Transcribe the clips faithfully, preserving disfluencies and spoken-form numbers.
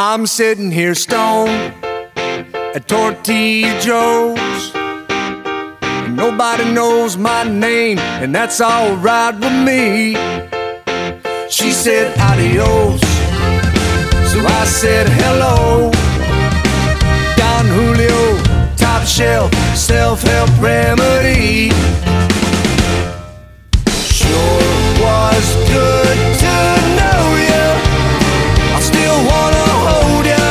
I'm sitting here stoned at Tortillo's, and nobody knows my name, and that's all right with me. She said adios, so I said hello. Don Julio, top shelf, self-help remedy. Sure was good to know you. I still wanna hold you,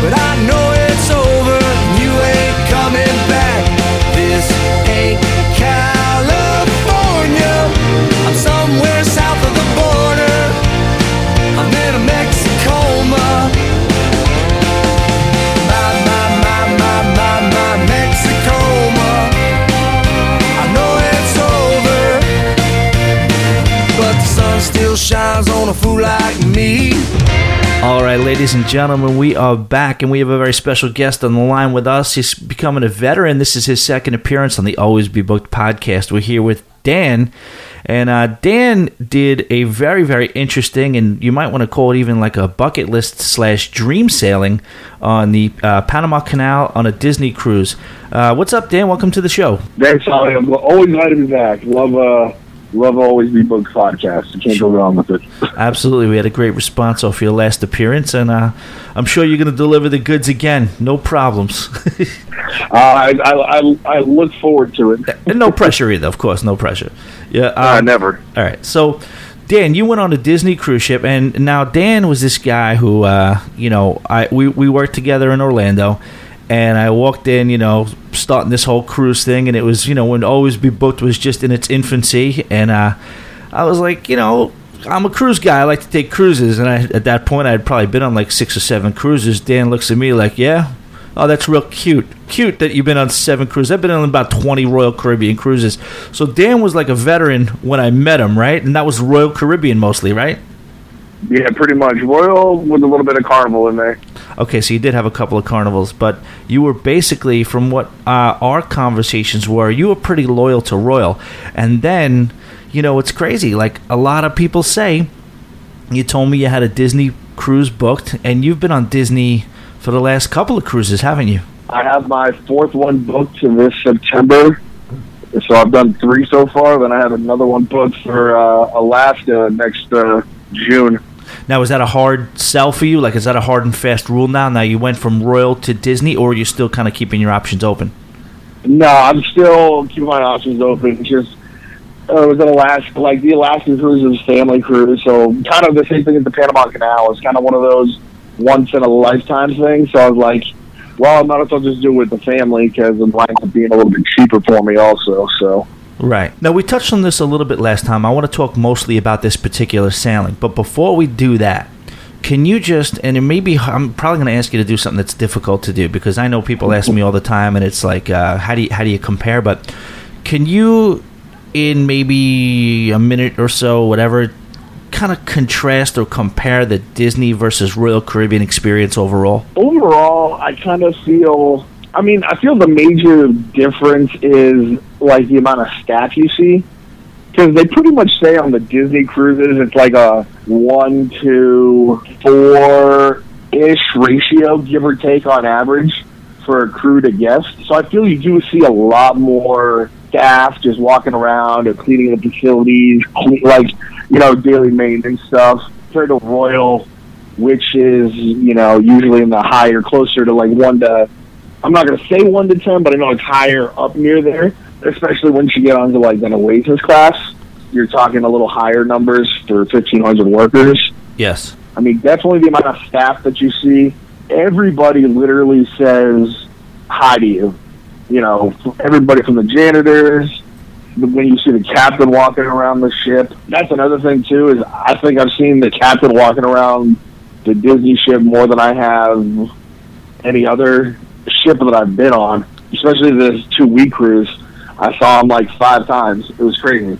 but I know it's over. You ain't coming back. This ain't California. I'm somewhere south of the border. I'm in a Mexicoma. My, my, my, my, my, my Mexicoma. I know it's over, but the sun still shines on a fool like me. All right, ladies and gentlemen, we are back, and we have a very special guest on the line with us. He's becoming a veteran. This is his second appearance on the Always Be Booked podcast. We're here with Dan, and uh, Dan did a very, very interesting, and you might want to call it even like a bucket list slash dream sailing on the uh, Panama Canal on a Disney cruise. Uh, what's up, Dan? Welcome to the show. Thanks, Holly. I'm always glad to be back. Love, uh... Love Always Be Booked podcast. You can't sure. go wrong with it. Absolutely. We had a great response off your last appearance, and uh, I'm sure you're going to deliver the goods again. No problems. uh, I, I, I look forward to it. And no pressure either, of course. No pressure. Yeah, um, uh, never. All right. So, Dan, you went on a Disney cruise ship, and now Dan was this guy who, uh, you know, I we, we worked together in Orlando, and I walked in, you know, starting this whole cruise thing, and it was, you know, when Always Be Booked was just in its infancy, and uh, I was like, you know, I'm a cruise guy. I like to take cruises, and I, at that point, I had probably been on like six or seven cruises. Dan looks at me like, yeah, oh, that's real cute. Cute that you've been on seven cruises. I've been on about twenty Royal Caribbean cruises. So Dan was like a veteran when I met him, right? And that was Royal Caribbean mostly, right? Yeah, pretty much. Royal with a little bit of Carnival in there. Okay, so you did have a couple of Carnivals, but you were basically, from what uh, our conversations were, you were pretty loyal to Royal. And then, you know, it's crazy. Like, a lot of people say, you told me you had a Disney cruise booked, and you've been on Disney for the last couple of cruises, haven't you? I have my fourth one booked for this September. So I've done three so far. Then I have another one booked for uh, Alaska next uh, June. Now, is that a hard sell for you? Like, is that a hard and fast rule now? Now, you went from Royal to Disney, or are you still kind of keeping your options open? No, I'm still keeping my options open. Just, uh, it was in Alaska. Like, the Alaskan cruise is a family cruise, so kind of the same thing as the Panama Canal. It's kind of one of those once-in-a-lifetime things. So I was like, well, I might as well just do it with the family, because it winds up being a little bit cheaper for me also, so... Right. Now, we touched on this a little bit last time. I want to talk mostly about this particular sailing. But before we do that, can you just, and it may be, I'm probably going to ask you to do something that's difficult to do, because I know people ask me all the time, and it's like, uh, how do you, how do you compare? But can you, in maybe a minute or so, whatever, kind of contrast or compare the Disney versus Royal Caribbean experience overall? Overall, I kind of feel... I mean, I feel the major difference is, like, the amount of staff you see. Because they pretty much say on the Disney cruises, it's like a one to four-ish ratio, give or take, on average, for a crew to guest. So I feel you do see a lot more staff just walking around or cleaning the facilities, clean, like, you know, daily maintenance stuff. Compared to Royal, which is, you know, usually in the higher, closer to, like, one to... I'm not going to say one to ten, but I know it's higher up near there, especially once you get onto, like, an Oasis class. You're talking a little higher numbers for fifteen hundred workers. Yes. I mean, definitely the amount of staff that you see. Everybody literally says hi to you. You know, everybody from the janitors, when you see the captain walking around the ship. That's another thing, too, is I think I've seen the captain walking around the Disney ship more than I have any other ship that I've been on, especially this two-week cruise. I saw him like five times. It was crazy.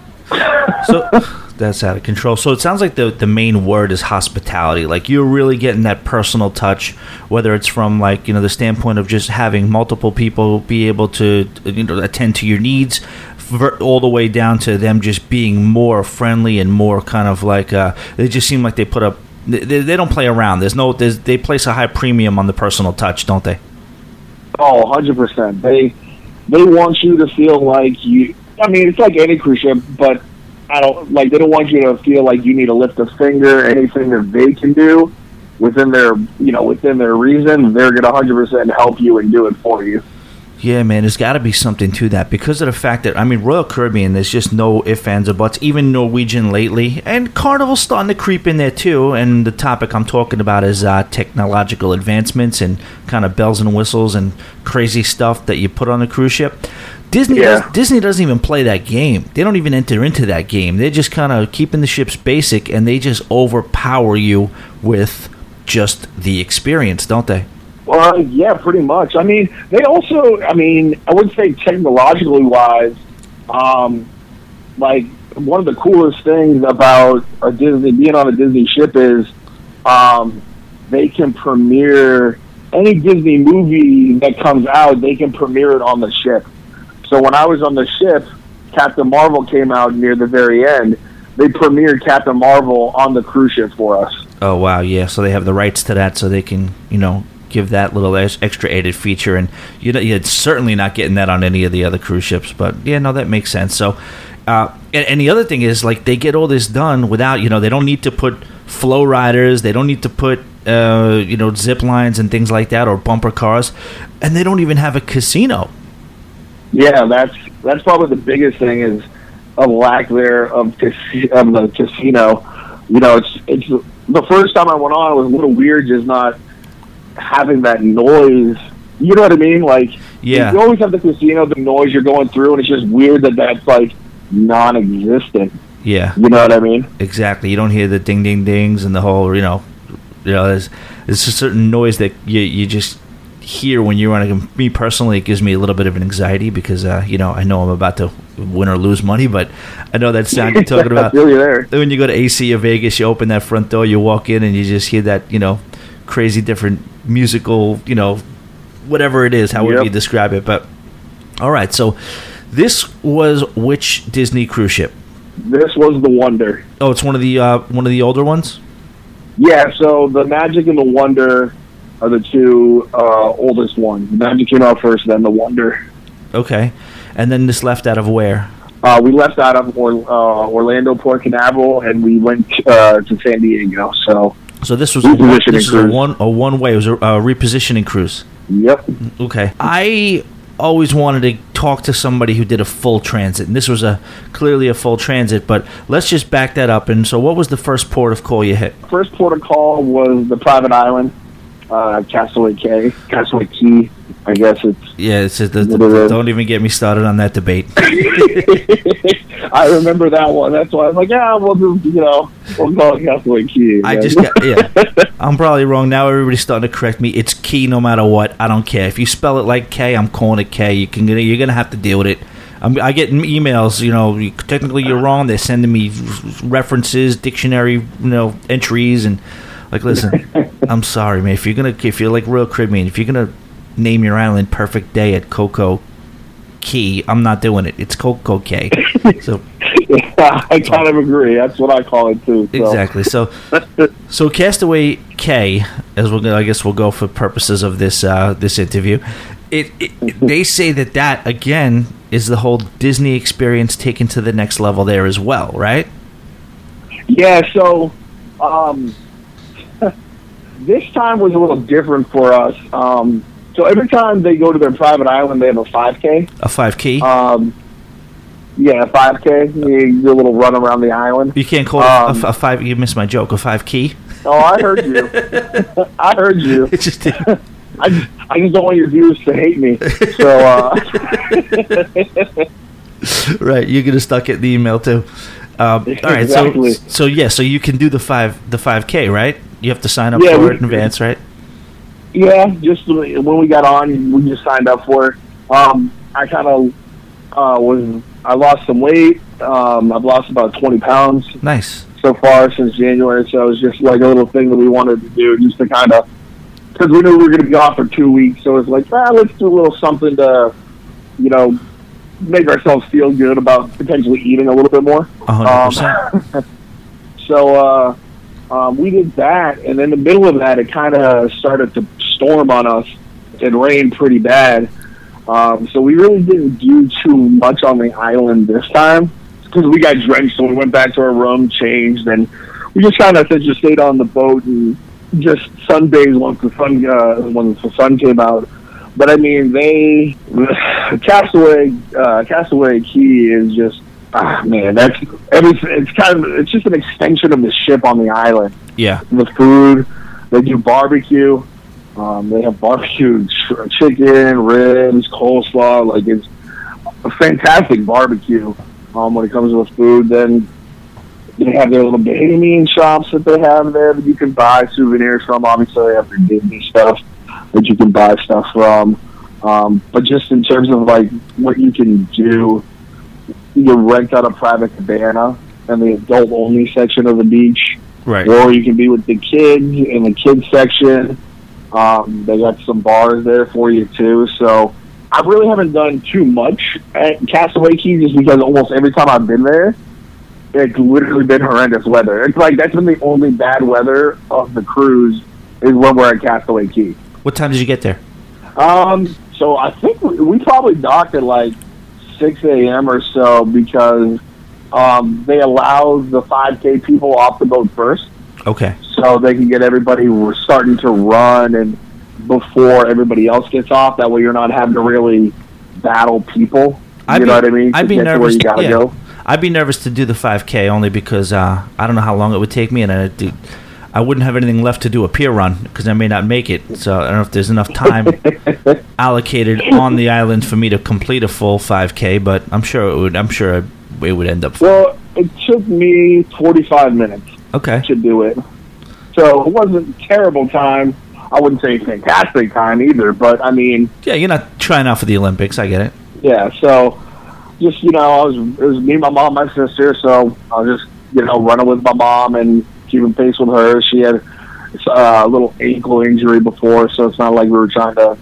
So that's out of control. So it sounds like the the main word is hospitality. Like, you're really getting that personal touch, whether it's from, like, you know, the standpoint of just having multiple people be able to, you know, attend to your needs, all the way down to them just being more friendly and more kind of like, uh, they just seem like they put up They, they, they don't play around. There's no. There's, they place a high premium on the personal touch, don't they? Oh, one hundred percent. They they want you to feel like you. I mean, it's like any cruise ship, but I don't like. They don't want you to feel like you need to lift a finger. Anything that they can do within their, you know, within their reason, they're gonna one hundred percent help you and do it for you. Yeah, man, there's got to be something to that because of the fact that, I mean, Royal Caribbean, there's just no ifs, ands, or buts. Even Norwegian lately, and Carnival's starting to creep in there too. And the topic I'm talking about is uh, technological advancements and kind of bells and whistles and crazy stuff that you put on a cruise ship. Disney, yeah. does, Disney doesn't even play that game. They don't even enter into that game. They're just kind of keeping the ships basic, and they just overpower you with just the experience, don't they? Well, uh, yeah, pretty much. I mean, they also, I mean, I would say technologically wise, um, like one of the coolest things about a Disney, being on a Disney ship is um, they can premiere any Disney movie that comes out, they can premiere it on the ship. So when I was on the ship, Captain Marvel came out near the very end. They premiered Captain Marvel on the cruise ship for us. Oh, wow, yeah. So they have the rights to that so they can, you know, give that little extra added feature, and you know, you're certainly not getting that on any of the other cruise ships. But yeah, no, that makes sense. So, uh, and, and the other thing is, like, they get all this done without, you know, they don't need to put flow riders, they don't need to put uh, you know, zip lines and things like that, or bumper cars, and they don't even have a casino. Yeah, that's that's probably the biggest thing is a lack there of cas- of the casino. You know, it's it's the first time I went on, it was a little weird, just not having that noise, you know what I mean? Like, yeah. You always have the casino, the noise you're going through, and it's just weird that that's like non-existent. Yeah, you know what I mean? Exactly. You don't hear the ding, ding, dings, and the whole, you know, you know, there's there's a certain noise that you you just hear when you're on a. Me personally, it gives me a little bit of an anxiety because uh, you know, I know I'm about to win or lose money, but I know that sound you're talking about. Really there. When you go to A C or Vegas, you open that front door, you walk in, and you just hear that, you know, crazy different musical, you know, whatever it is, however yep. you describe it. But all right, so this was which Disney cruise ship? This was the Wonder. Oh, it's one of the uh, one of the older ones? Yeah, so the Magic and the Wonder are the two uh, oldest ones. The Magic came out first, then the Wonder. Okay, and then this left out of where? Uh, we left out of or- uh, Orlando, Port Canaveral, and we went uh, to San Diego, so... So this was a, this was a one a one way. It was a, a repositioning cruise. Yep. Okay. I always wanted to talk to somebody who did a full transit, and this was a clearly a full transit. But let's just back that up. And so, what was the first port of call you hit? First port of call was the private island, uh, Castaway Cay, Castaway Cay. I guess it's yeah. It's just the, the, the, don't even get me started on that debate. I remember that one. That's why I'm like, yeah, we'll do, you know, we'll call it Castaway Cay. I just got, yeah. I'm probably wrong now. Everybody's starting to correct me. It's Key, no matter what. I don't care if you spell it like K. I'm calling it K. You can, you're gonna have to deal with it. I'm, I get emails. You know, technically you're wrong. They're sending me references, dictionary, you know, entries, and like, listen, I'm sorry, man. If you're gonna, if you're like Royal Caribbean, if you're gonna name your island Perfect Day at Coco Cay, I'm not doing it. It's Coco Cay. So yeah, I kind of agree. That's what I call it too. So. Exactly. So, so Castaway Cay, as we'll, I guess we'll go for purposes of this uh, this interview. It, it they say that that again is the whole Disney experience taken to the next level there as well, right? Yeah. So, um, this time was a little different for us. Um, So every time they go to their private island, they have a five K. A five K? Um, yeah, a five K. You do a little run around the island. You can't call um, it a, a five. You missed my joke. A five K? Oh, I heard you. I heard you. It just did. I, just, I just don't want your viewers to hate me. So, uh... right, you're gonna stuck at the email too. Um, all right, exactly. so so yeah, so you can do the five the five K, right? You have to sign up yeah, for it in advance, right? Yeah, just when we got on, we just signed up for it. Um, I kind of uh, was, I lost some weight. Um, I've lost about twenty pounds. Nice. So far since January. So it was just like a little thing that we wanted to do just to kind of, because we knew we were going to be off for two weeks. So it was like, ah, let's do a little something to, you know, make ourselves feel good about potentially eating a little bit more. one hundred percent. Um, so, uh, Um, we did that, and in the middle of that, it kind of started to storm on us and rain pretty bad. Um, so we really didn't do too much on the island this time because we got drenched. So we went back to our room, changed, and we just kind of just stayed on the boat and just sunbathed once the sun uh, once the sun came out. But I mean, they Castaway uh, Castaway Cay is just. Ah, man, that's everything. It's kind of it's just an extension of the ship on the island. Yeah, the food, they do barbecue. Um, they have barbecue chicken, ribs, coleslaw. Like it's a fantastic barbecue. Um, when it comes to the food, then they have their little Bahamian shops that they have there that you can buy souvenirs from. Obviously, they have their Disney stuff that you can buy stuff from. Um, but just in terms of like what you can do. You rent out a private cabana in the adult-only section of the beach. Right. Or you can be with the kids in the kids section. Um, they got some bars there for you, too. So I really haven't done too much at Castaway Cay just because almost every time I've been there, it's literally been horrendous weather. It's like that's been the only bad weather of the cruise is when we're at Castaway Cay. What time did you get there? Um. So I think we, we probably docked at like six a.m. or so because um, they allowed the five K people off the boat first. Okay. So they can get everybody starting to run and before everybody else gets off. That way you're not having to really battle people. You I'd know be, what I mean? I'd be nervous. Where you gotta yeah. go. I'd be nervous to do the five K only because uh, I don't know how long it would take me and I do. I wouldn't have anything left to do a pier run because I may not make it. So I don't know if there's enough time allocated on the island for me to complete a full five K, but I'm sure it would. I'm sure it would end up. Well, it took me forty-five minutes. Okay. To do it, so it wasn't terrible time. I wouldn't say fantastic time either, but I mean, yeah, you're not trying out for the Olympics. I get it. Yeah. So just you know, I was it was me, my mom, my sister. So I was just you know running with my mom and. Keeping pace with her. She had uh, a little ankle injury before, so it's not like we were trying to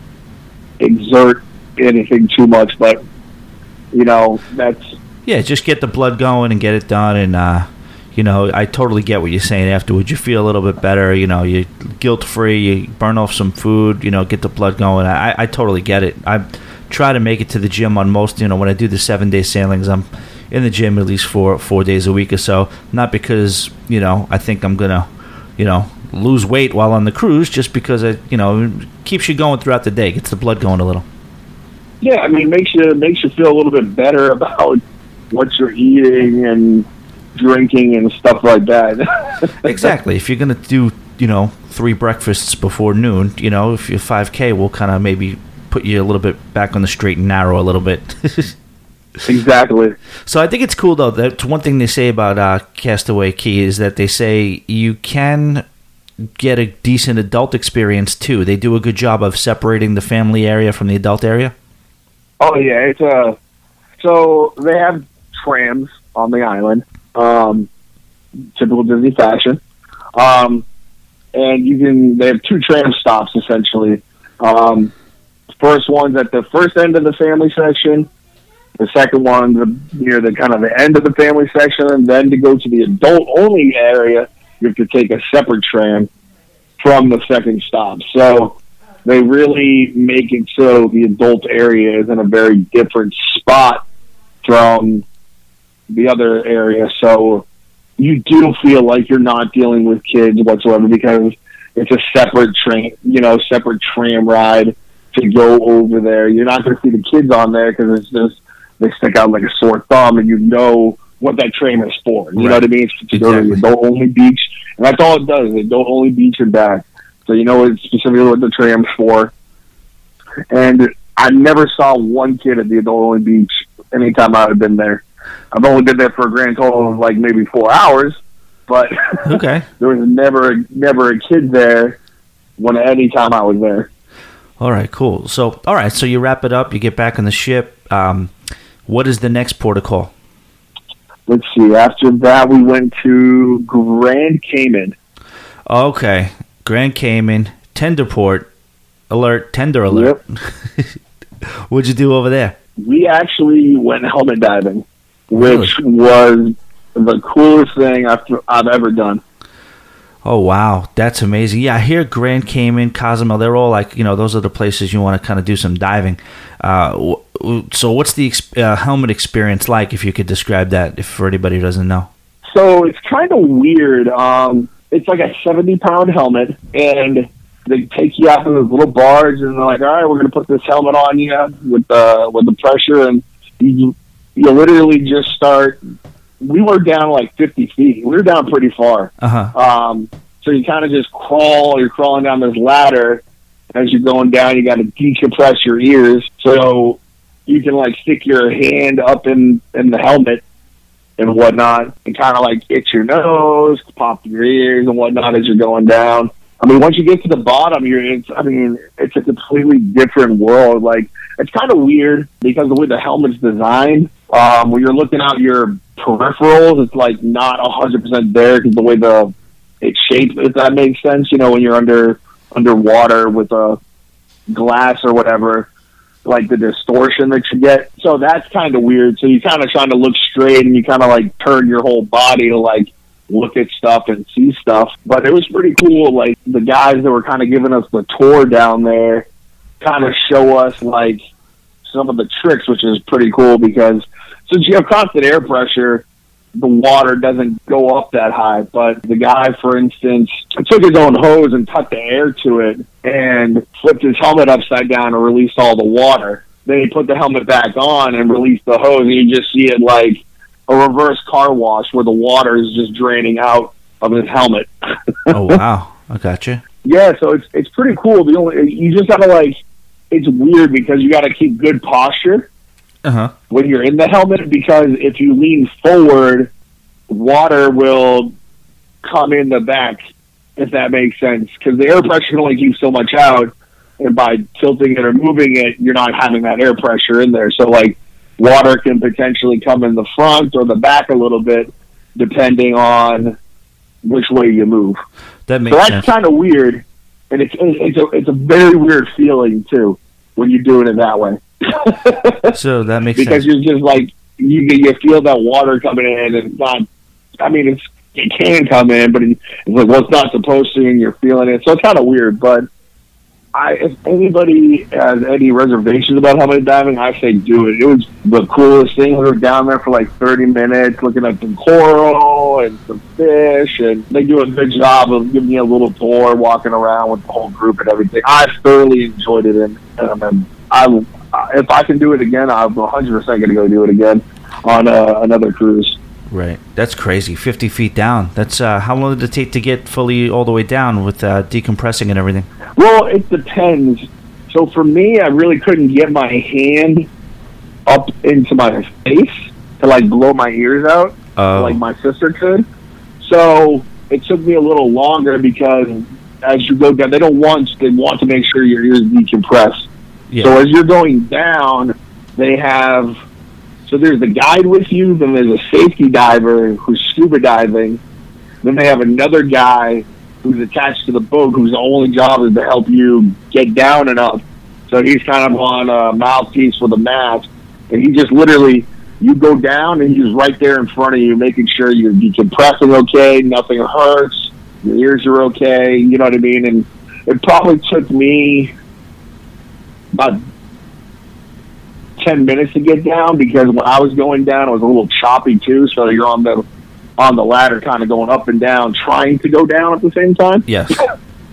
exert anything too much. But you know, that's yeah. Just get the blood going and get it done. And uh, you know, I totally get what you're saying. Afterwards, you feel a little bit better. You know, you're guilt free. You burn off some food. You know, get the blood going. I, I totally get it. I try to make it to the gym on most. You know, when I do the seven day sailings, I'm. In the gym at least for four days a week or so. Not because, you know, I think I'm going to, you know, lose weight while on the cruise, just because it, you know, it keeps you going throughout the day, gets the blood going a little. Yeah, I mean, it makes you, makes you feel a little bit better about what you're eating and drinking and stuff like that. Exactly. If you're going to do, you know, three breakfasts before noon, you know, if you're five K will kind of maybe put you a little bit back on the straight and narrow a little bit. Exactly. So I think it's cool, though. That's one thing they say about uh, Castaway Cay is that they say you can get a decent adult experience, too. They do a good job of separating the family area from the adult area. Oh, yeah. It's uh, so they have trams on the island, um, typical Disney fashion. Um, and you can. They have two tram stops, essentially. Um, first one's at the first end of the family section. The second one, the, near the kind of the end of the family section, and then to go to the adult-only area, you have to take a separate tram from the second stop. So they really make it so the adult area is in a very different spot from the other area. So you do feel like you're not dealing with kids whatsoever because it's a separate train, you know, separate tram ride to go over there. You're not going to see the kids on there because it's just. They stick out like a sore thumb, and you know what that train is for. You right. know what I mean? It's to go exactly. to the adult-only beach, and that's all it does, the adult-only beach and back. So you know specifically what the tram's for. And I never saw one kid at the adult-only beach anytime I've been there. I've only been there for a grand total of like maybe four hours, but okay. there was never, never a kid there when any time I was there. All right, cool. So, all right, so you wrap it up, you get back on the ship, um, what is the next port of call? Let's see. After that, we went to Grand Cayman. Okay. Grand Cayman, tender port, alert, tender alert. Yep. What'd you do over there? We actually went helmet diving, which really? was the coolest thing I've, I've ever done. Oh, wow. That's amazing. Yeah, I hear Grand Cayman, Cozumel, they're all like, you know, those are the places you want to kind of do some diving. Uh, w- w- so what's the ex- uh, helmet experience like, if you could describe that, if for anybody who doesn't know? So it's kind of weird. Um, it's like a seventy-pound helmet, and they take you out to this little barge, and they're like, all right, we're going to put this helmet on you with the, with the pressure, and you, you literally just start... We were down like fifty feet. We were down pretty far. Uh-huh. Um, so you kind of just crawl. You're crawling down this ladder. As you're going down, you got to decompress your ears. So you can like stick your hand up in, in the helmet and whatnot and kind of like itch your nose, pop your ears and whatnot as you're going down. I mean, once you get to the bottom, you're, it's, I mean, it's a completely different world. Like, it's kind of weird because of the way the helmet's designed. Um, when you're looking out your peripherals, it's like not one hundred percent there because the way the it's shaped, if that makes sense. You know, when you're under underwater with a glass or whatever, like the distortion that you get. So that's kind of weird. So you're kind of trying to look straight and you kind of like turn your whole body to like look at stuff and see stuff. But it was pretty cool. Like the guys that were kind of giving us the tour down there kind of show us like some of the tricks, which is pretty cool because since you have constant air pressure, the water doesn't go up that high. But the guy, for instance, took his own hose and cut the air to it and flipped his helmet upside down and released all the water. Then he put the helmet back on and released the hose, and you just see it like a reverse car wash where the water is just draining out of his helmet. Oh, wow. I gotcha. Yeah, so it's it's pretty cool. The only, you just gotta like, it's weird because you gotta keep good posture. Uh-huh. When you're in the helmet, because if you lean forward, water will come in the back, if that makes sense, because the air pressure can only keep so much out, and by tilting it or moving it, you're not having that air pressure in there. So like water can potentially come in the front or the back a little bit, depending on which way you move. That makes so that's kind of weird, and it's it's a it's a very weird feeling too when you're doing it that way. So that makes because sense. Because you're just like, you you feel that water coming in, and it's not, I mean, it's, it can come in, but it's like, well, it's not supposed to, and you're feeling it. So it's kind of weird, but I, if anybody has any reservations about helmet diving, I say do it. It was the coolest thing. We were down there for like thirty minutes looking at some coral and some fish, and they do a good job of giving you a little tour, walking around with the whole group and everything. I thoroughly enjoyed it, and, um, and I Uh, if I can do it again, I'm one hundred percent going to go do it again on uh, another cruise. Right. That's crazy. fifty feet down. That's uh, how long did it take to get fully all the way down with uh, decompressing and everything? Well, it depends. So for me, I really couldn't get my hand up into my face to, like, blow my ears out oh. like my sister could. So it took me a little longer because as you go down, they don't want they want to make sure your ears decompress. Yeah. So as you're going down, they have, so there's the guide with you, then there's a safety diver who's scuba diving, then they have another guy who's attached to the boat whose only job is to help you get down and up. So he's kind of on a mouthpiece with a mask, and he just literally, you go down and he's right there in front of you making sure you're decompressing okay, nothing hurts, your ears are okay, you know what I mean? And it probably took me about ten minutes to get down because when I was going down, it was a little choppy too. So you're on the on the ladder, kind of going up and down, trying to go down at the same time. Yes.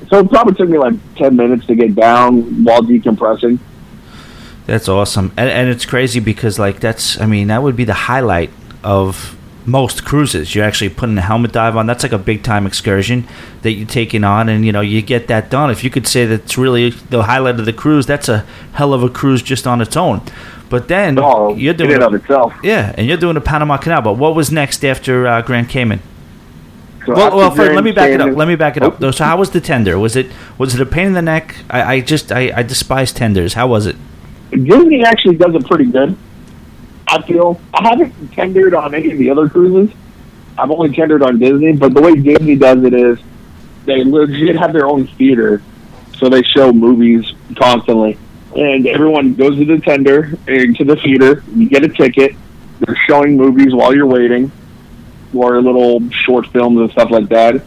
So it probably took me like ten minutes to get down while decompressing. That's awesome, and, and it's crazy because like that's, I mean, that would be the highlight of most cruises. You're actually putting a helmet dive on. That's like a big time excursion that you're taking on, and you know you get that done. If you could say that's really the highlight of the cruise, that's a hell of a cruise just on its own. But then oh, you're doing it of itself, yeah, and you're doing the Panama Canal. But what was next after uh, Grand Cayman? So well, well first, let me back Cayman. it up. Let me back it up. So how was the tender? Was it was it a pain in the neck? I, I just I, I despise tenders. How was it? Disney actually does it pretty good. I feel, I haven't tendered on any of the other cruises. I've only tendered on Disney, but the way Disney does it is they legit have their own theater, so they show movies constantly. And everyone goes to the tender, and to the theater, you get a ticket, they're showing movies while you're waiting, or little short films and stuff like that.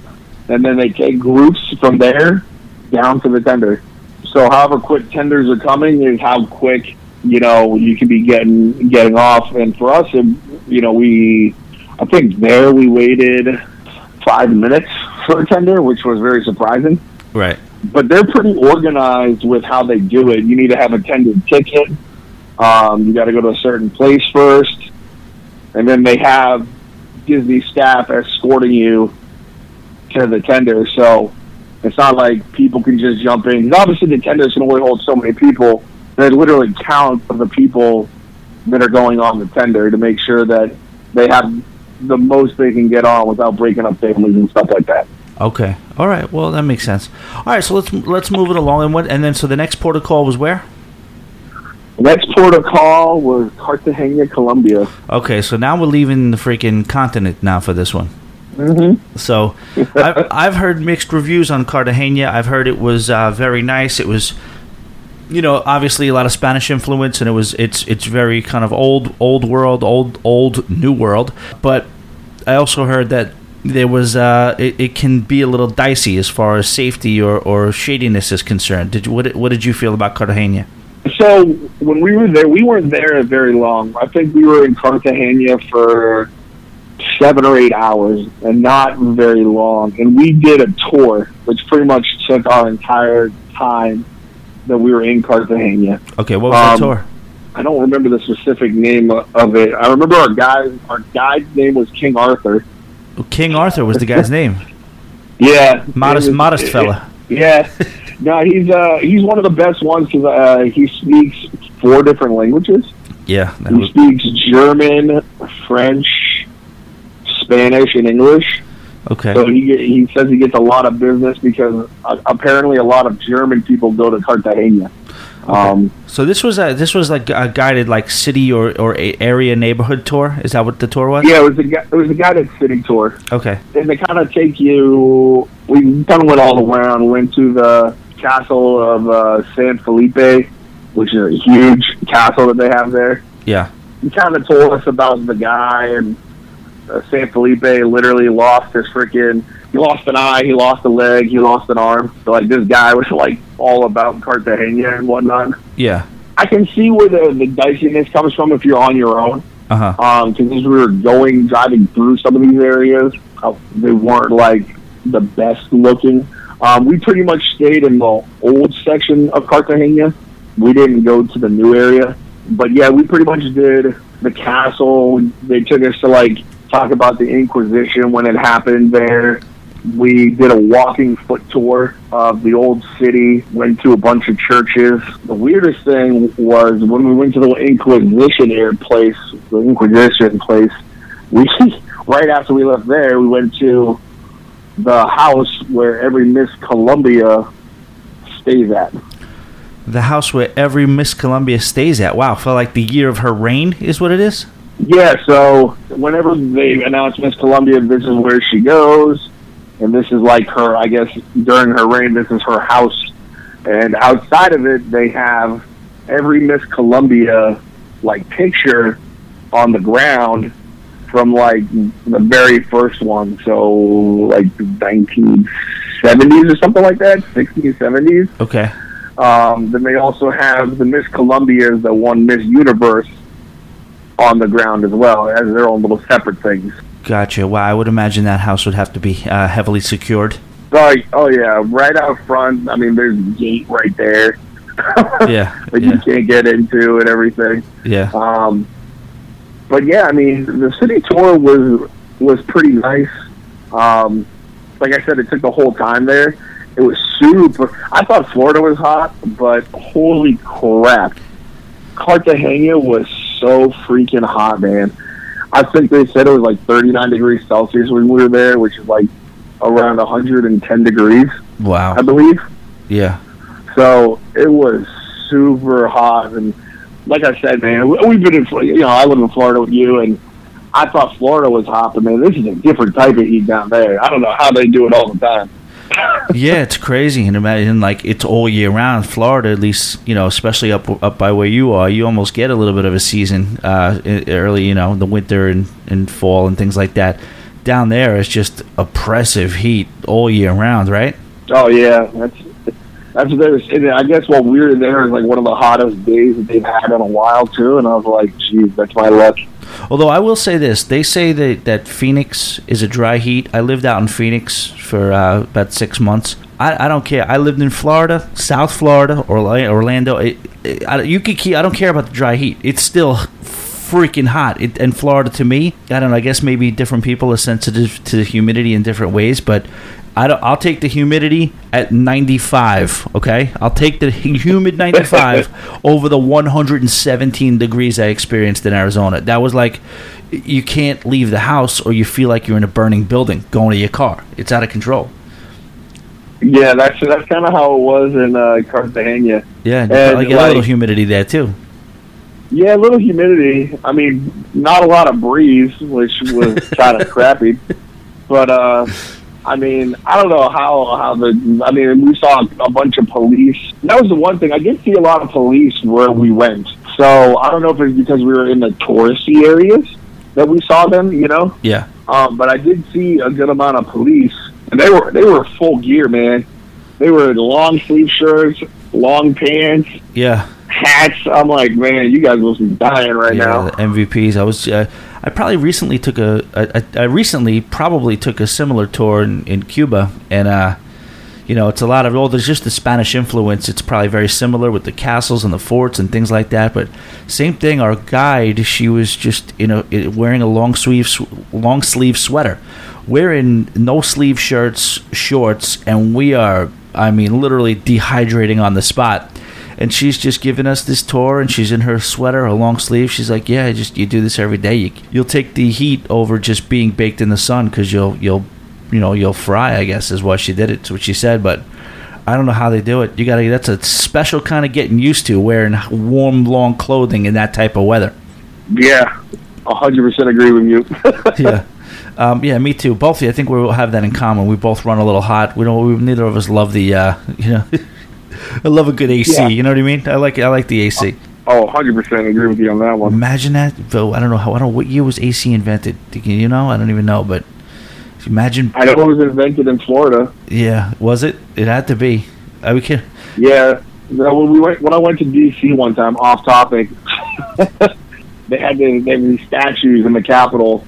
and then they take groups from there down to the tender. So however quick tenders are coming is how quick, you know, you can be getting getting off. And for us, it, you know, we, I think there we waited five minutes for a tender, which was very surprising. Right. But they're pretty organized with how they do it. You need to have a tender ticket. Um, you got to go to a certain place first. And then they have Disney staff escorting you to the tender. So it's not like people can just jump in. And obviously, the tenders can only hold so many people. They literally count the people that are going on the tender to make sure that they have the most they can get on without breaking up families and stuff like that. Okay. All right. Well, that makes sense. All right. So let's let's move it along. And what? And then so the next port of call was where? The next port of call was Cartagena, Colombia. Okay. So now we're leaving the freaking continent now for this one. Mm-hmm. So I've, I've heard mixed reviews on Cartagena. I've heard it was uh, very nice. It was, you know, obviously a lot of Spanish influence, and it was it's it's very kind of old old world, old old new world. But I also heard that. There was uh, it, it can be a little dicey as far as safety or, or shadiness is concerned. Did you, what what did you feel about Cartagena? So when we were there, we weren't there very long. I think we were in Cartagena for seven or eight hours, and not very long. And we did a tour, which pretty much took our entire time that we were in Cartagena. Okay, what was um, the tour? I don't remember the specific name of it. I remember our guy, our guide's name was King Arthur. King Arthur was the guy's name. Yeah, modest, was, modest fella. Yeah, no, he's uh, he's one of the best ones because uh, he speaks four different languages. Yeah, he was... speaks German, French, Spanish, and English. Okay, so he he says he gets a lot of business because uh, apparently a lot of German people go to Cartagena. Okay. Um, so this was a this was like a guided like city or, or a area neighborhood tour. Is that what the tour was? Yeah, it was a it was a guided city tour. Okay, and they kind of take you. We kind of went all around. Went to the castle of uh, San Felipe, which is a huge castle that they have there. Yeah, he kind of told us about the guy and uh, San Felipe. Literally lost his freaking. He lost an eye, he lost a leg, he lost an arm. So, like, this guy was, like, all about Cartagena and whatnot. Yeah. I can see where the, the diciness comes from if you're on your own. Uh-huh. Because um, as we were going, driving through some of these areas, uh, they weren't, like, the best looking. Um, we pretty much stayed in the old section of Cartagena. We didn't go to the new area. But, yeah, we pretty much did the castle. They took us to, like, talk about the Inquisition when it happened there. We did a walking foot tour of the old city, went to a bunch of churches. The weirdest thing was when we went to the Inquisition air place, the Inquisition place, we, right after we left there, we went to the house where every Miss Columbia stays at. The house where every Miss Columbia stays at? Wow, felt like the year of her reign is what it is? Yeah, so whenever they announce Miss Columbia, this is where she goes. And this is like her, I guess, during her reign, this is her house. And outside of it, they have every Miss Columbia, like, picture on the ground from, like, the very first one. So, like, the nineteen seventies or something like that, sixties, seventies. Okay. Um, then they also have the Miss Columbias that won Miss Universe on the ground as well as their own little separate things. Gotcha. Wow, I would imagine that house would have to be uh, heavily secured. Oh, oh, yeah. Right out front. I mean, there's a gate right there. Yeah. That yeah. you can't get into and everything. Yeah. Um, but, yeah, I mean, the city tour was was pretty nice. Um, like I said, it took the whole time there. It was super. I thought Florida was hot, but holy crap. Cartagena was so freaking hot, man. I think they said it was like thirty-nine degrees Celsius when we were there, which is like around one hundred ten degrees. Wow. I believe. Yeah. So it was super hot. And like I said, man, we've been in, you know, I live in Florida with you, and I thought Florida was hot, but man, this is a different type of heat down there. I don't know how they do it all the time. Yeah, it's crazy. And imagine, like, it's all year round. Florida, at least, you know, especially up up by where you are, you almost get a little bit of a season uh, early, you know, in the winter and, and fall and things like that. down there is just oppressive heat all year round, right? Oh, yeah. That's that's there's. I guess while we were there, it was like one of the hottest days that they've had in a while, too. And I was like, geez, that's my luck. Although I will say this. They say that, that Phoenix is a dry heat. I lived out in Phoenix for uh, about six months. I, I don't care. I lived in Florida, South Florida, Orlando. It, it, I, you could keep, I don't care about the dry heat. It's still freaking hot. It, and Florida, to me, I don't know. I guess maybe different people are sensitive to the humidity in different ways, but I don't, I'll take the humidity at ninety-five, okay? I'll take the humid ninety-five over the one hundred seventeen degrees I experienced in Arizona. That was like, you can't leave the house or you feel like you're in a burning building going to your car. It's out of control. Yeah, that's that's kind of how it was in uh, Cartagena. Yeah, and I get like, a little humidity there, too. Yeah, a little humidity. I mean, not a lot of breeze, which was kind of crappy. But, uh, I mean, I don't know how, how the... I mean, we saw a bunch of police. That was the one thing. I did see a lot of police where we went. So, I don't know if it's because we were in the touristy areas that we saw them, you know? Yeah. Um, but I did see a good amount of police. And they were they were full gear, man. They were long sleeve shirts, long pants, yeah, hats. I'm like, man, you guys must be dying right yeah, now. M V Ps. I was. Uh, I probably recently took a. I, I recently probably took a similar tour in, in Cuba, and uh, you know, it's a lot of. Oh, there's just the Spanish influence. It's probably very similar with the castles and the forts and things like that. But same thing. Our guide, she was just you know wearing a long sleeve long sleeve sweater. We're in no-sleeve shirts, shorts, and we are, I mean, literally dehydrating on the spot. And she's just giving us this tour, and she's in her sweater, her long sleeve. She's like, yeah, just you do this every day. You, you'll take the heat over just being baked in the sun because you'll, you'll, you know, you'll fry, I guess, is why she did it. It's what she said, but I don't know how they do it. You gotta. That's a special kind of getting used to, wearing warm, long clothing in that type of weather. Yeah, one hundred percent agree with you. Yeah. Um, yeah, me too. Both of you, I think we will have that in common. We both run a little hot. We don't. We, neither of us love the, uh, you know, I love a good A C. Yeah. You know what I mean? I like. I like the A C. Oh, one hundred percent agree with you on that one. Imagine that, Phil. I don't know how. I don't. What year was A C invented? You know, I don't even know. But imagine. I know it was invented in Florida. Yeah, was it? It had to be. Are we kidding? Yeah. When we went, when I went to D C one time, off topic, they had the, they had these statues in the Capitol.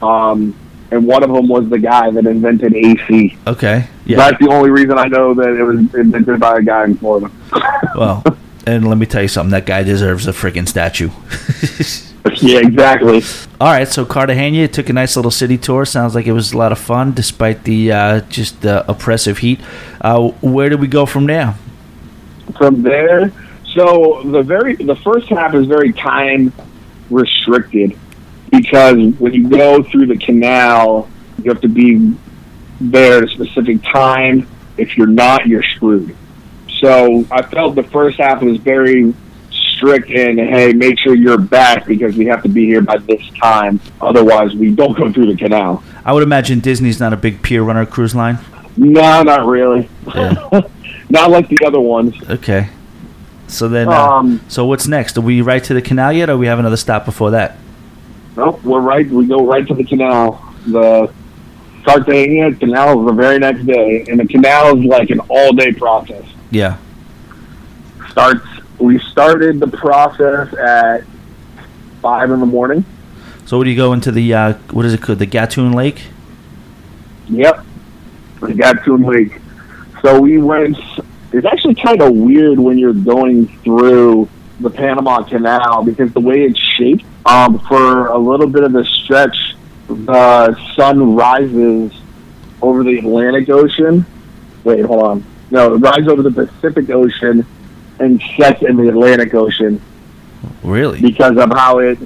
Um. And one of them was the guy that invented A C. Okay. Yeah. That's the only reason I know that it was invented by a guy in Florida. Well, and let me tell you something. That guy deserves a freaking statue. Yeah, exactly. All right, so Cartagena took a nice little city tour. Sounds like it was a lot of fun, despite the uh, just the oppressive heat. Uh, where did we go from there? From there? So the very the first half is very time restricted. Because when you go through the canal, you have to be there at a specific time. If you're not, you're screwed. So I felt the first half was very strict and, hey, make sure you're back because we have to be here by this time. Otherwise, we don't go through the canal. I would imagine Disney's not a big pier runner cruise line. No, not really. Yeah. Not like the other ones. Okay. So then, uh, um, so what's next? Are we right to the canal yet, or do we have another stop before that? Nope, we're right. We go right to the canal. The Cartagena Canal is the very next day, and the canal is like an all-day process. Yeah. Starts. We started the process at five in the morning. So, what do you go into the uh, what is it called? The Gatun Lake. Yep, the Gatun Lake. So we went. It's actually kind of weird when you're going through the Panama Canal because the way it's shaped. Um, for a little bit of a stretch, the sun rises over the Atlantic Ocean. Wait, hold on. No, it rises over the Pacific Ocean and sets in the Atlantic Ocean. Really? Because of how it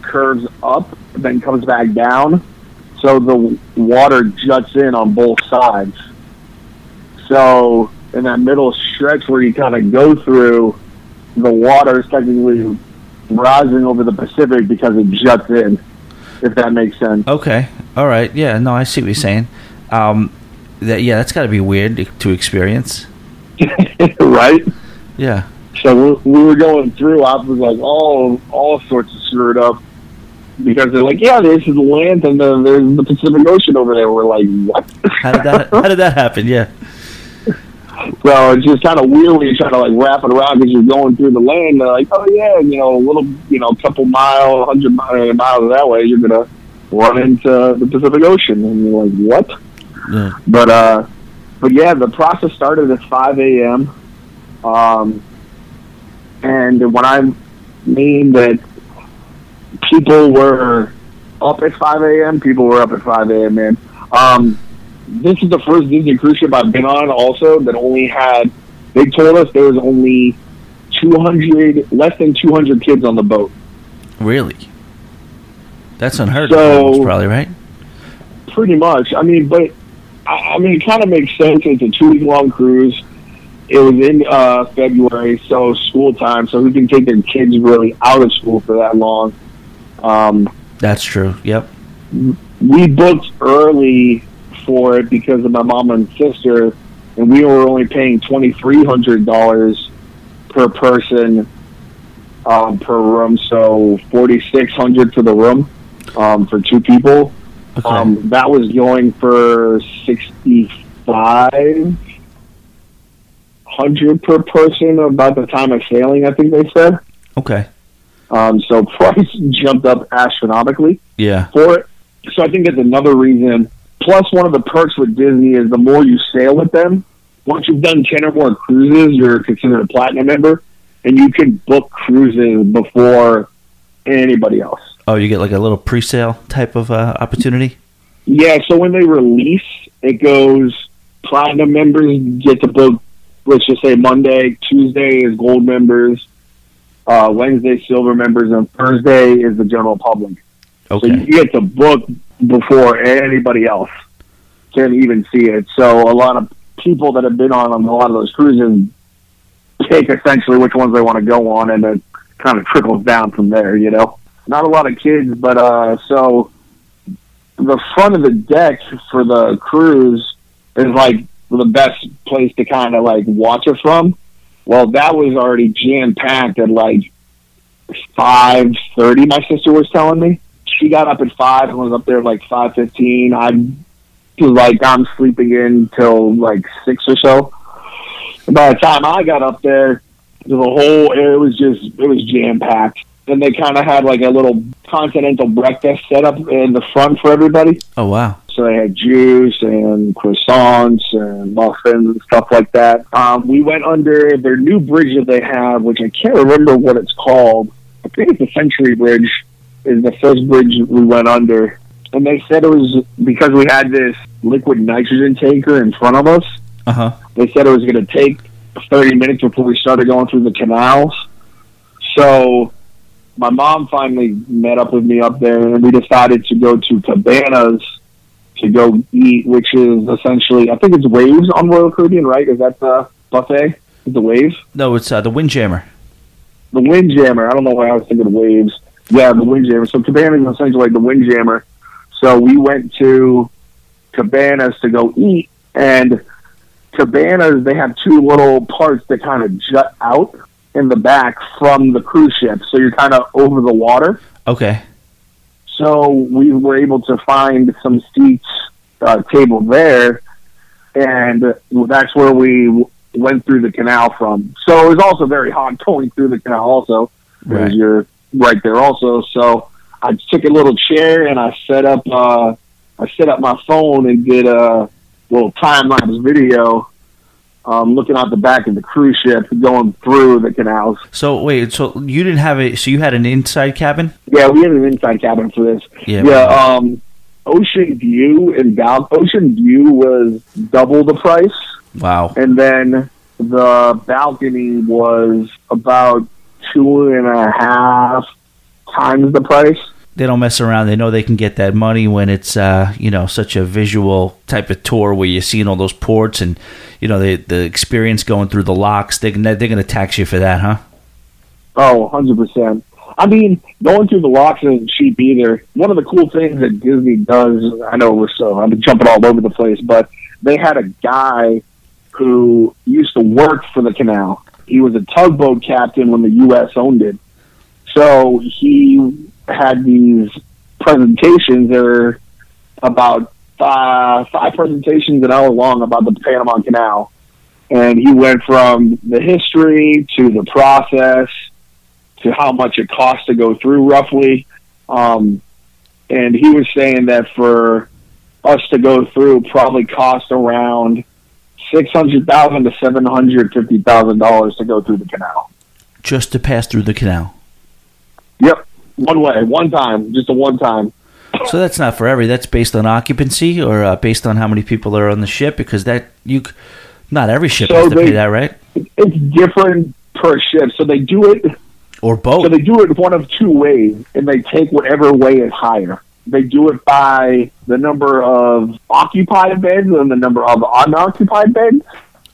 curves up and then comes back down. So the water juts in on both sides. So in that middle stretch where you kind of go through, the water is technically rising over the Pacific because it juts in, if that makes sense. Okay. All right. Yeah. No, I see what you're saying. Um, that yeah, that's got to be weird to experience. Right? Yeah. So we, we were going through. I was like, oh, all sorts of screwed up. because they're like, yeah, there's the land and the, there's the Pacific Ocean over there. We're like, what? How did that, how did that happen? Yeah. So it's just kind of weird when you're trying to like wrap it around because you're going through the land. They're like, oh yeah, you know, a little, you know, couple mile, hundred miles that way, you're gonna run into the Pacific Ocean, and you're like, what? Yeah. But uh, but yeah, the process started at five a.m. Um, and when I mean that people were up at five a.m., people were up at five a.m., man. Um, this is the first Disney cruise ship I've been on also that only had, they told us there was only two hundred, less than two hundred kids on the boat. Really? That's unheard of, so, probably, right? Pretty much. I mean, but, I, I mean, it kind of makes sense. It's a two-week-long cruise. It was in uh, February, so school time, so we can take their kids really out of school for that long. Um, That's true, yep. We booked early for it because of my mom and sister, and we were only paying two thousand three hundred dollars per person um, per room, so four thousand six hundred dollars for the room um, for two people. Okay. Um, that was going for sixty-five hundred dollars per person about the time of sailing, I think they said. Okay. Um, so price jumped up astronomically. Yeah. For it. So I think that's another reason. Plus, one of the perks with Disney is the more you sail with them, once you've done ten or more cruises, you're considered a platinum member, and you can book cruises before anybody else. Oh, you get like a little pre-sale type of uh, opportunity? Yeah, so when they release, it goes platinum members get to book, let's just say Monday, Tuesday is gold members, uh, Wednesday silver members, and Thursday is the general public. Okay. So you get to book before anybody else can even see it. So a lot of people that have been on, on a lot of those cruises pick essentially which ones they want to go on, and it kind of trickles down from there, you know? Not a lot of kids, but uh, so the front of the deck for the cruise is like the best place to kind of like watch it from. Well, that was already jam packed at like five thirty. My sister was telling me she got up at five and was up there at like five fifteen. I'm like I'm sleeping in till like six or so. And by the time I got up there, the whole it was just it was jam packed. Then they kind of had like a little continental breakfast set up in the front for everybody. Oh, wow. So they had juice and croissants and muffins and stuff like that. Um, we went under their new bridge that they have, which I can't remember what it's called. I think it's the Century Bridge is the first bridge we went under. And they said it was because we had this liquid nitrogen tanker in front of us. Uh-huh. They said it was going to take thirty minutes before we started going through the canals. So my mom finally met up with me up there, and we decided to go to Cabanas to go eat, which is essentially, I think it's Waves on Royal Caribbean, right? Is that the buffet? The Waves? No, it's uh, the Windjammer. The Windjammer. I don't know why I was thinking of Waves. Yeah, the Windjammer. So Cabanas is essentially like the Windjammer. So we went to Cabanas to go eat, and Cabanas, they have two little parts that kind of jut out in the back from the cruise ship, so you're kind of over the water. Okay. So we were able to find some seats, uh, table there, and that's where we went through the canal from. So it was also very hot going through the canal also, because right. You're right there also. So I took a little chair and I set up, uh, I set up my phone and did a little time-lapse video Um, looking out the back of the cruise ship, going through the canals. So wait, so you didn't have a, so you had an inside cabin? Yeah, we had an inside cabin for this. Yeah, yeah um, Ocean View and Val- Ocean View was double the price. Wow! And then the balcony was about two and a half times the price. They don't mess around. They know they can get that money when it's, uh, you know, such a visual type of tour where you're seeing all those ports and, you know, the the experience going through the locks. They, they're going to tax you for that, huh? Oh, one hundred percent. I mean, going through the locks isn't cheap either. One of the cool things that Disney does, I know we're so, I've been jumping all over the place, but they had a guy who used to work for the canal. He was a tugboat captain when the U S owned it. So he had these presentations. There were about uh, five presentations an hour long about the Panama Canal. And he went from the history to the process to how much it costs to go through, roughly. Um, and he was saying that for us to go through probably cost around six hundred thousand dollars to seven hundred fifty thousand dollars to go through the canal. Just to pass through the canal? Yep. One way, one time, just a one time. So that's not for every. That's based on occupancy or uh, based on how many people are on the ship? Because that you, not every ship so has to they, pay that, right? It's different per ship. So they do it. Or both. So they do it one of two ways, and they take whatever way is higher. They do it by the number of occupied beds and the number of unoccupied beds.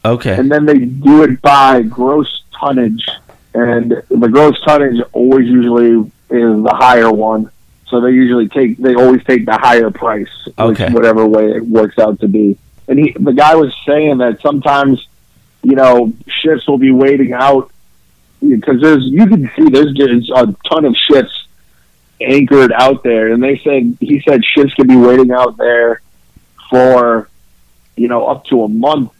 Okay. And then they do it by gross tonnage. And the gross tonnage always usually is the higher one. So they usually take, they always take the higher price, okay, whatever way it works out to be. And he, the guy was saying that sometimes, you know, ships will be waiting out because there's, you can see there's, there's a ton of ships anchored out there, and they said, he said ships could be waiting out there for, you know, up to a month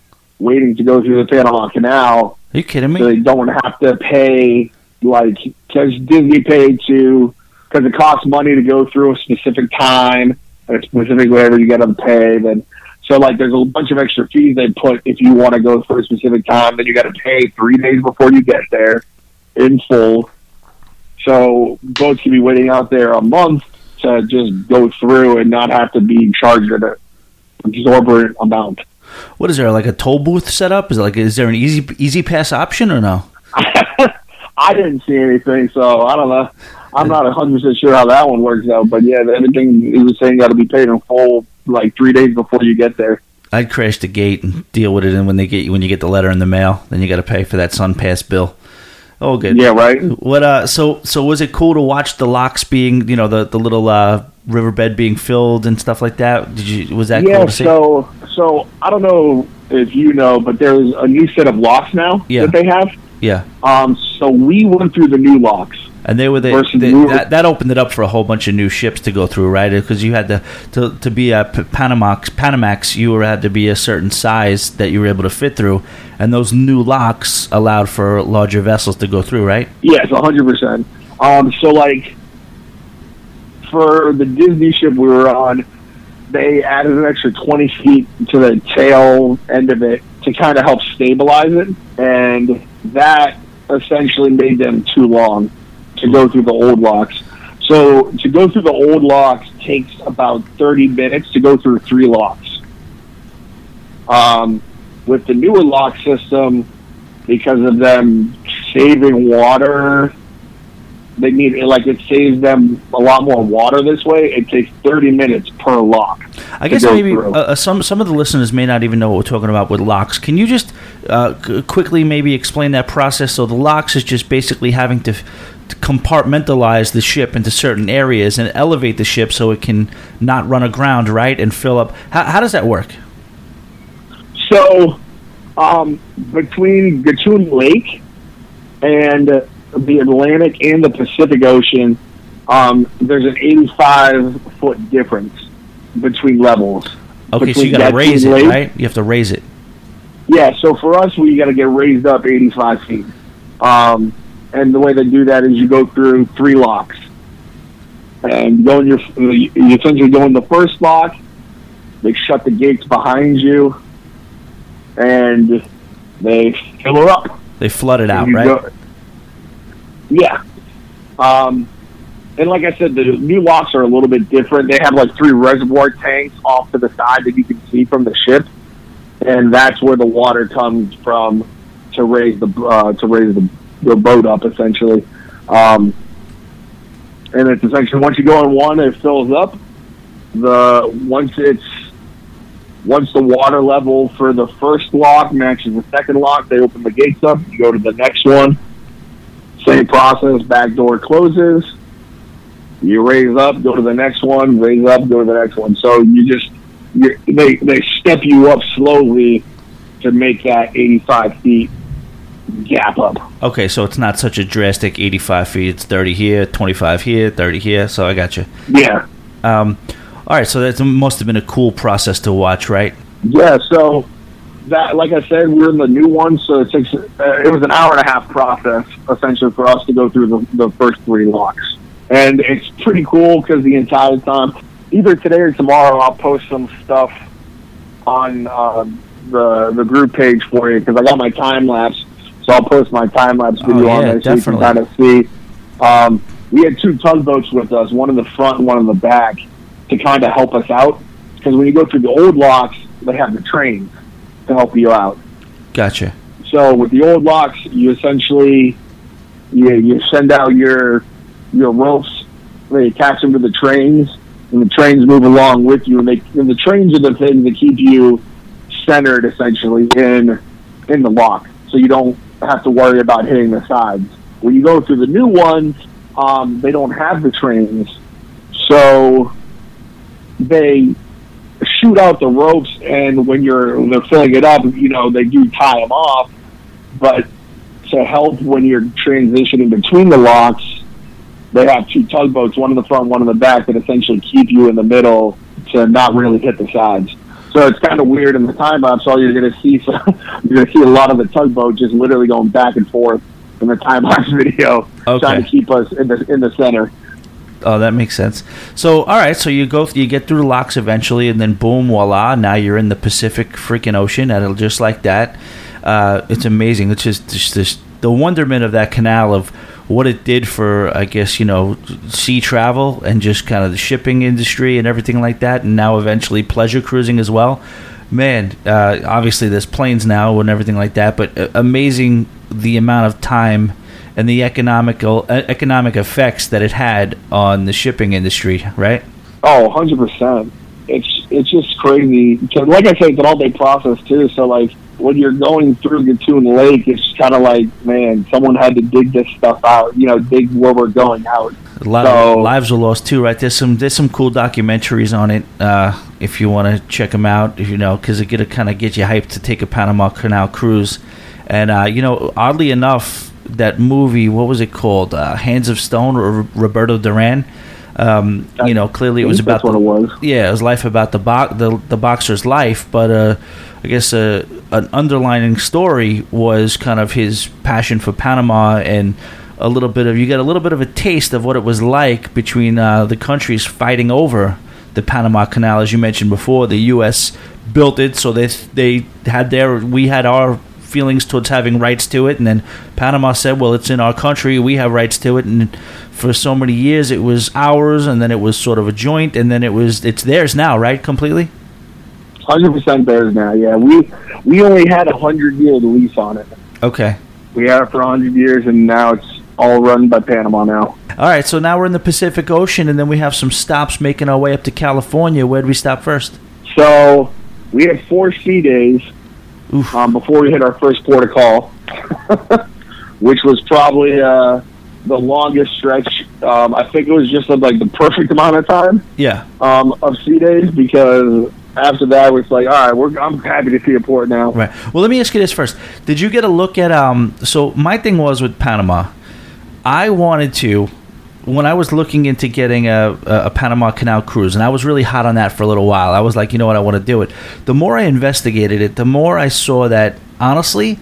waiting to go through the Panama Canal. Are you kidding me? So they don't have to pay, like, because Disney paid to, because it costs money to go through a specific time at a specific whatever you got to pay. Then, so, like, there's a bunch of extra fees they put if you want to go through a specific time. Then you got to pay three days before you get there in full. So boats can be waiting out there a month to just go through and not have to be charged an exorbitant amount. What is there, like a toll booth set up? Is it like, is there an easy easy pass option or no? I didn't see anything, so I don't know. I'm not one hundred percent sure how that one works out, but yeah, everything he was saying got to be paid in full, like three days before you get there. I'd crash the gate and deal with it, and when they get you, when you get the letter in the mail, then you got to pay for that sun pass bill. Oh, good. Yeah, right. What? Uh, so, so was it cool to watch the locks being, you know, the the little uh, riverbed being filled and stuff like that? Did you? Was that? Yeah. Cool to see? So, so I don't know if you know, but there's a new set of locks now yeah. that they have. Yeah. Um. So we went through the new locks, and they were the, the new, that, that opened it up for a whole bunch of new ships to go through, right? Because you had to to to be a Panamax. Panamax, you were had to be a certain size that you were able to fit through, and those new locks allowed for larger vessels to go through, right? Yes, one hundred percent. Um. So like, for the Disney ship we were on, they added an extra twenty feet to the tail end of it to kind of help stabilize it, and that essentially made them too long to go through the old locks. So to go through the old locks takes about thirty minutes to go through three locks. Um, with the newer lock system, because of them saving water, they need, like, it saves them a lot more water this way. It takes thirty minutes per lock. I guess maybe uh, some some of the listeners may not even know what we're talking about with locks. Can you just uh, c- quickly maybe explain that process? So the locks is just basically having to, f- to compartmentalize the ship into certain areas and elevate the ship so it can not run aground, right, and fill up. How, how does that work? So um, between Gatun Lake and Uh, the Atlantic and the Pacific Ocean, um, there's an eighty-five foot difference between levels. Okay, between so you got to raise it, lake. right? You have to raise it. Yeah, so for us, we got to get raised up eighty-five feet. Um, and the way they do that is you go through three locks. And go in your, you essentially go in the first lock, they shut the gates behind you, and they fill her up. They flood it out, right? Go, Yeah. Um, and like I said, the new locks are a little bit different. They have like three reservoir tanks off to the side that you can see from the ship, and that's where the water comes from to raise the uh, to raise the, the boat up, essentially. Um, and it's essentially once you go in one, it fills up. The once it's once the water level for the first lock matches the second lock, they open the gates up. You go to the next one. Same process, back door closes, you raise up, go to the next one, raise up, go to the next one. So you just, you're, they they step you up slowly to make that eighty-five feet gap up. Okay, so it's not such a drastic eighty-five feet. It's thirty here, twenty-five here, thirty here. So I got you. Yeah. Um. All right, so that must have been a cool process to watch, right? Yeah, so that, like I said, we're in the new one, so it takes. Uh, it was an hour and a half process, essentially, for us to go through the, the first three locks. And it's pretty cool because the entire time, either today or tomorrow, I'll post some stuff on uh, the the group page for you because I got my time lapse, so I'll post my time lapse video oh, yeah, on there so definitely. You can kind of see. Um, we had two tugboats with us, one in the front and one in the back, to kind of help us out because when you go through the old locks, they have the trains to help you out. Gotcha. So with the old locks, you essentially you you send out your your ropes, they attach them to the trains, and the trains move along with you, and they and the trains are the things that keep you centered essentially in in the lock, so you don't have to worry about hitting the sides. When you go through the new ones, um, they don't have the trains, so they shoot out the ropes, and when you're when they're filling it up, you know, they do tie them off, but to help when you're transitioning between the locks, they have two tugboats, one in the front, one in the back, that essentially keep you in the middle to not really hit the sides. So it's kind of weird in the time lapse. All you're going to see, so you're going to see a lot of the tugboat just literally going back and forth in the time lapse video, okay, trying to keep us in the in the center. Oh, that makes sense. So, all right, so you go, you get through the locks eventually, and then boom, voila, now you're in the Pacific freaking ocean, and it'll just like that. Uh, it's amazing. It's just, just, just the wonderment of that canal, of what it did for, I guess, you know, sea travel and just kind of the shipping industry and everything like that, and now eventually pleasure cruising as well. Man, uh, obviously there's planes now and everything like that, but uh, amazing the amount of time and the economical uh, economic effects that it had on the shipping industry, right? Oh, one hundred percent. It's it's just crazy. Like I said, it's an all-day process, too. So, like, when you're going through Gatun Lake, it's kind of like, man, someone had to dig this stuff out, you know, dig where we're going out. A lot so, of lives were lost, too, right? There's some there's some cool documentaries on it, uh, if you want to check them out, you know, because it'll kind of get you hyped to take a Panama Canal cruise. And, uh, you know, oddly enough, that movie, what was it called? Uh, Hands of Stone, or Roberto Duran. Um, you know, clearly it was about the, it was. yeah, it was life about the bo- the, the boxer's life. But uh, I guess uh, an underlining story was kind of his passion for Panama, and a little bit of you got a little bit of a taste of what it was like between uh, the countries fighting over the Panama Canal, as you mentioned before. The U S built it, so they they had their we had our. feelings towards having rights to it, and then Panama said, well, it's in our country, we have rights to it, and for so many years it was ours, and then it was sort of a joint, and then it was it's theirs now, right? Completely one hundred percent theirs now. Yeah, we we only had a one hundred year lease on it. Okay, we had it for one hundred years, and now it's all run by Panama now. All right, so now we're in the Pacific Ocean, and then we have some stops making our way up to California. Where'd we stop first? So we had four sea days Um, before we hit our first port of call, which was probably uh, the longest stretch. Um, I think it was just like the perfect amount of time. Yeah. Um, of sea days, because after that, it was like, all right, we're, I'm happy to see a port now. Right. Well, let me ask you this first. Did you get a look at? Um, so my thing was with Panama. I wanted to. When I was looking into getting a, a Panama Canal cruise, and I was really hot on that for a little while, I was like, you know what, I want to do it. The more I investigated it, the more I saw that, honestly,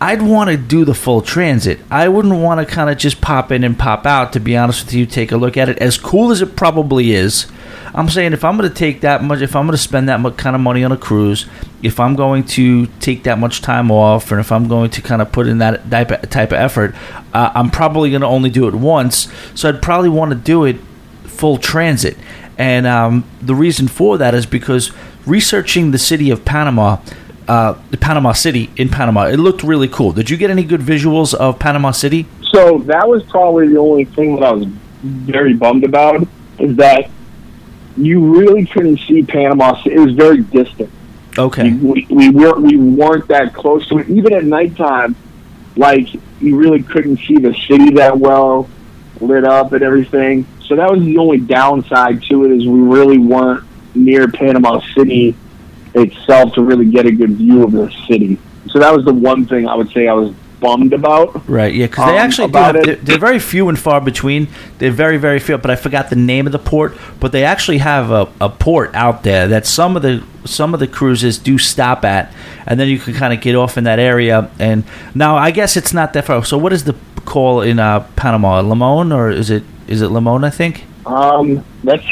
I'd want to do the full transit. I wouldn't want to kind of just pop in and pop out, to be honest with you, take a look at it. As cool as it probably is, I'm saying if I'm going to take that much, if I'm going to spend that much kind of money on a cruise, if I'm going to take that much time off, and if I'm going to kind of put in that type of, type of effort, uh, I'm probably going to only do it once. So I'd probably want to do it full transit. And um, the reason for that is because researching the city of Panama, Uh, the Panama City in Panama. It looked really cool. Did you get any good visuals of Panama City? So that was probably the only thing that I was very bummed about, is that you really couldn't see Panama City. It was very distant. Okay. We, we, we, weren't, we weren't that close to it. Even at nighttime, like, you really couldn't see the city that well, lit up and everything. So that was the only downside to it, is we really weren't near Panama City itself to really get a good view of the city. So that was the one thing I would say I was bummed about. Right, yeah, because they um, actually do have, they're, they're very few and far between. They're very, very few, but I forgot the name of the port. But they actually have a, a port out there that some of the some of the cruises do stop at, and then you can kind of get off in that area. And now I guess it's not that far. So what is the call in uh, Panama? Limon, or is it is it Limon, I think? Um, that's...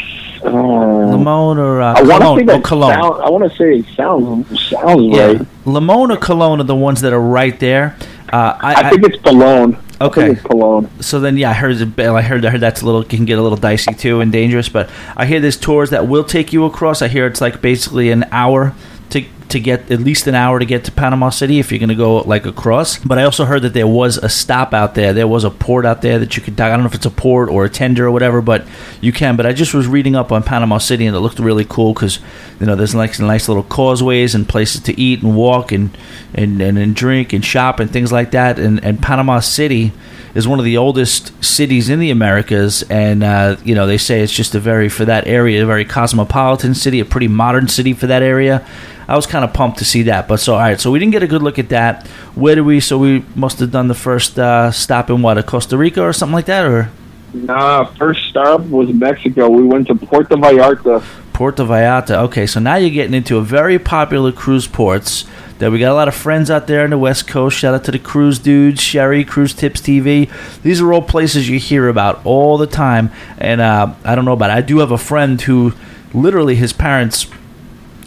Uh, Limon or uh, I Cologne? That or Cologne. Sound, I want to say it sounds, sounds yeah. right. Limon or Cologne are the ones that are right there. Uh, I, I think I, it's Cologne. Okay. I think it's Cologne. So then, yeah, I heard I heard, I heard that's a little, can get a little dicey too and dangerous, but I hear there's tours that will take you across. I hear it's like basically an hour to to get, at least an hour to get to Panama City if you're going to go like across. But I also heard that there was a stop out there. There was a port out there that you could, I don't know if it's a port or a tender or whatever, but you can. But I just was reading up on Panama City and it looked really cool because, you know, there's like some nice little causeways and places to eat and walk and and, and, and drink and shop and things like that. And, and Panama City is one of the oldest cities in the Americas. And, uh, you know, they say it's just a very, for that area, a very cosmopolitan city, a pretty modern city for that area. I was kind of pumped to see that. But so, all right, so we didn't get a good look at that. Where do we, so we must have done the first uh, stop in what, Costa Rica or something like that? Or Nah, first stop was Mexico. We went to Puerto Vallarta. Puerto Vallarta. Okay, so now you're getting into a very popular cruise ports. That we got a lot of friends out there on the West Coast. Shout out to the cruise dudes, Sherry, Cruise Tips T V. These are all places you hear about all the time. And uh, I don't know about it. I do have a friend who literally his parents,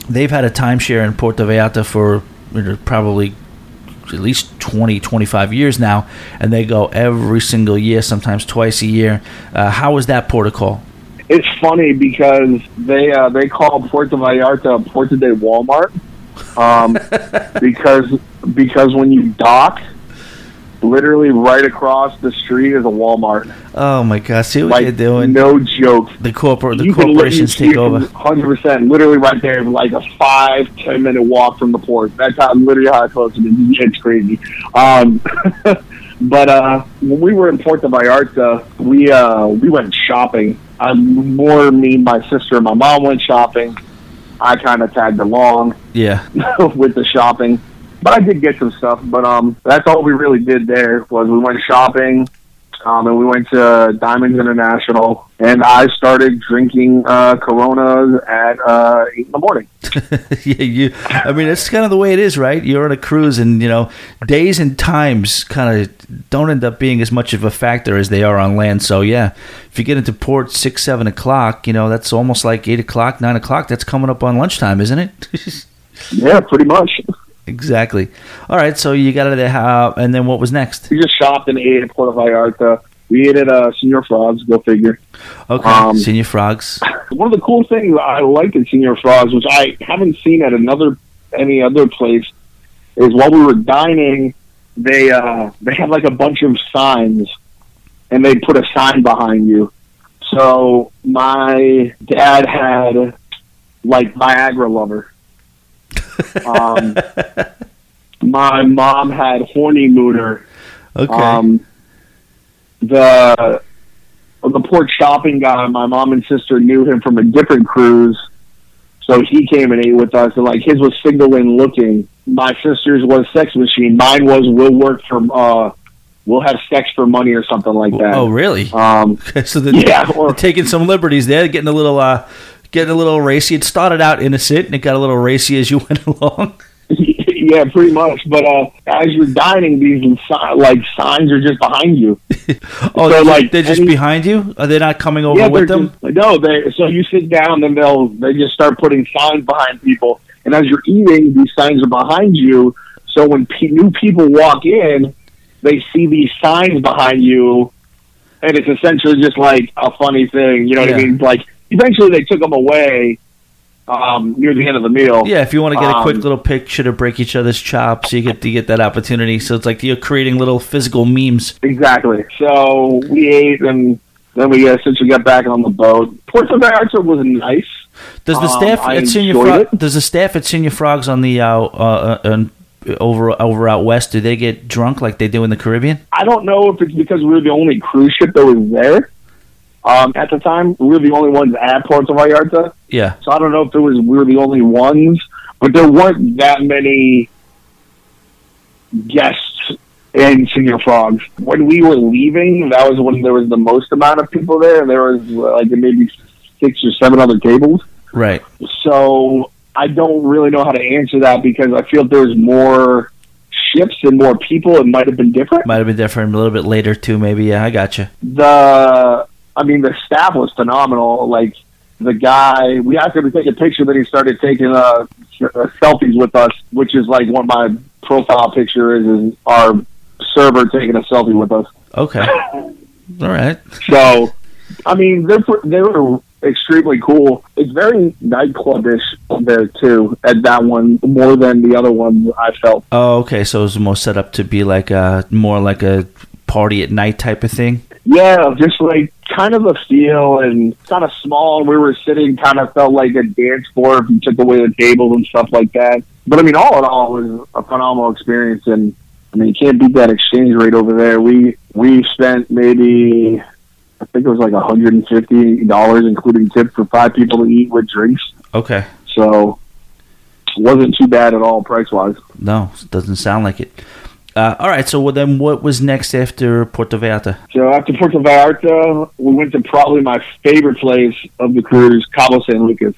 they've had a timeshare in Puerto Vallarta for probably at least twenty, twenty-five years now, and they go every single year, sometimes twice a year. Uh, how is that port of call? It's funny because they uh, they call Puerto Vallarta Puerto de Walmart um, because because when you dock, literally right across the street is a Walmart. Oh my gosh, see what like, you're doing. No joke. The corporate the corporations take over. one hundred percent Literally right there, like a five, ten minute walk from the port. That's how literally how close it is. It's crazy. Um, but uh, when we were in Puerto Vallarta, we uh, we went shopping. I more me, my sister, and my mom went shopping. I kind of tagged along. Yeah. With the shopping. But I did get some stuff, but um, that's all we really did there was we went shopping, um, and we went to Diamonds International, and I started drinking uh, Coronas at uh, eight in the morning. yeah, you. I mean, that's kind of the way it is, right? You're on a cruise, and you know, days and times kind of don't end up being as much of a factor as they are on land. So yeah, if you get into port six, seven o'clock, you know, that's almost like eight o'clock, nine o'clock. That's coming up on lunchtime, isn't it? Yeah, pretty much. Exactly. All right, so you got out of there, uh, and then what was next? We just shopped and ate at Puerto Vallarta. We ate at uh, Señor Frog's, go figure. Okay, um, Señor Frog's. One of the cool things I liked at Señor Frog's, which I haven't seen at another any other place, is while we were dining, they uh, they had like a bunch of signs, and they put a sign behind you. So my dad had like Viagra Lover. um, my mom had Horny Mooner. Okay. Um, the the port shopping guy, my mom and sister knew him from a different cruise, so he came and ate with us. And like his was Single and Looking. My sister's was Sex Machine. Mine was We'll Work for uh, We'll Have Sex for Money or something like that. Oh, really? Um, so they're, yeah, or, they're taking some liberties there, getting a little. Uh, Getting a little racy. It started out innocent, and it got a little racy as you went along. Yeah, pretty much. But uh, as you're dining, these insi- like signs are just behind you. oh, so, they're, like, they're just any- behind you? Are they not coming over yeah, with them? Just, no, they. So you sit down, and they'll they just start putting signs behind people. And as you're eating, these signs are behind you. So when pe- new people walk in, they see these signs behind you, and it's essentially just like a funny thing. You know yeah. what I mean? Like. Eventually, they took them away um, near the end of the meal. Yeah, if you want to get a quick um, little picture to break each other's chops, you get to get that opportunity. So it's like you're creating little physical memes. Exactly. So we ate, and then we uh, since we got back on the boat, Puerto Vallarta was nice. Does the staff um, at Senior Frog, does the staff at Senior Frogs on the uh, uh, uh, over over out west, do they get drunk like they do in the Caribbean? I don't know if it's because we were the only cruise ship that was there. Um, at the time, we were the only ones at Puerto Vallarta. Yeah. So I don't know if it was we were the only ones, but there weren't that many guests and Señor Frog's. When we were leaving, that was when there was the most amount of people there. There was like maybe six or seven other tables. Right. So I don't really know how to answer that because I feel if there was more ships and more people, it might have been different. Might have been different a little bit later too, maybe. Yeah, I gotcha. The, I mean, the staff was phenomenal. Like the guy, we asked him to take a picture, then he started taking uh, selfies with us, which is like what my profile picture is, is our server taking a selfie with us. Okay. All right. So, I mean, they're they were extremely cool. It's very nightclub-ish there, too, at that one, more than the other one, I felt. Oh, okay. So it was more set up to be like a, more like a party at night type of thing? Yeah, just like kind of a feel and kind of small. And we were sitting, kind of felt like a dance floor if you took away the tables and stuff like that. But, I mean, all in all, it was a phenomenal experience. And, I mean, you can't beat that exchange rate over there. We, we spent maybe... I think it was like one hundred fifty dollars, including tip, for five people to eat with drinks. Okay. So it wasn't too bad at all price-wise. No, it doesn't sound like it. Uh, all right, so well, then what was next after Puerto Vallarta? So after Puerto Vallarta, we went to probably my favorite place of the cruise, Cabo San Lucas.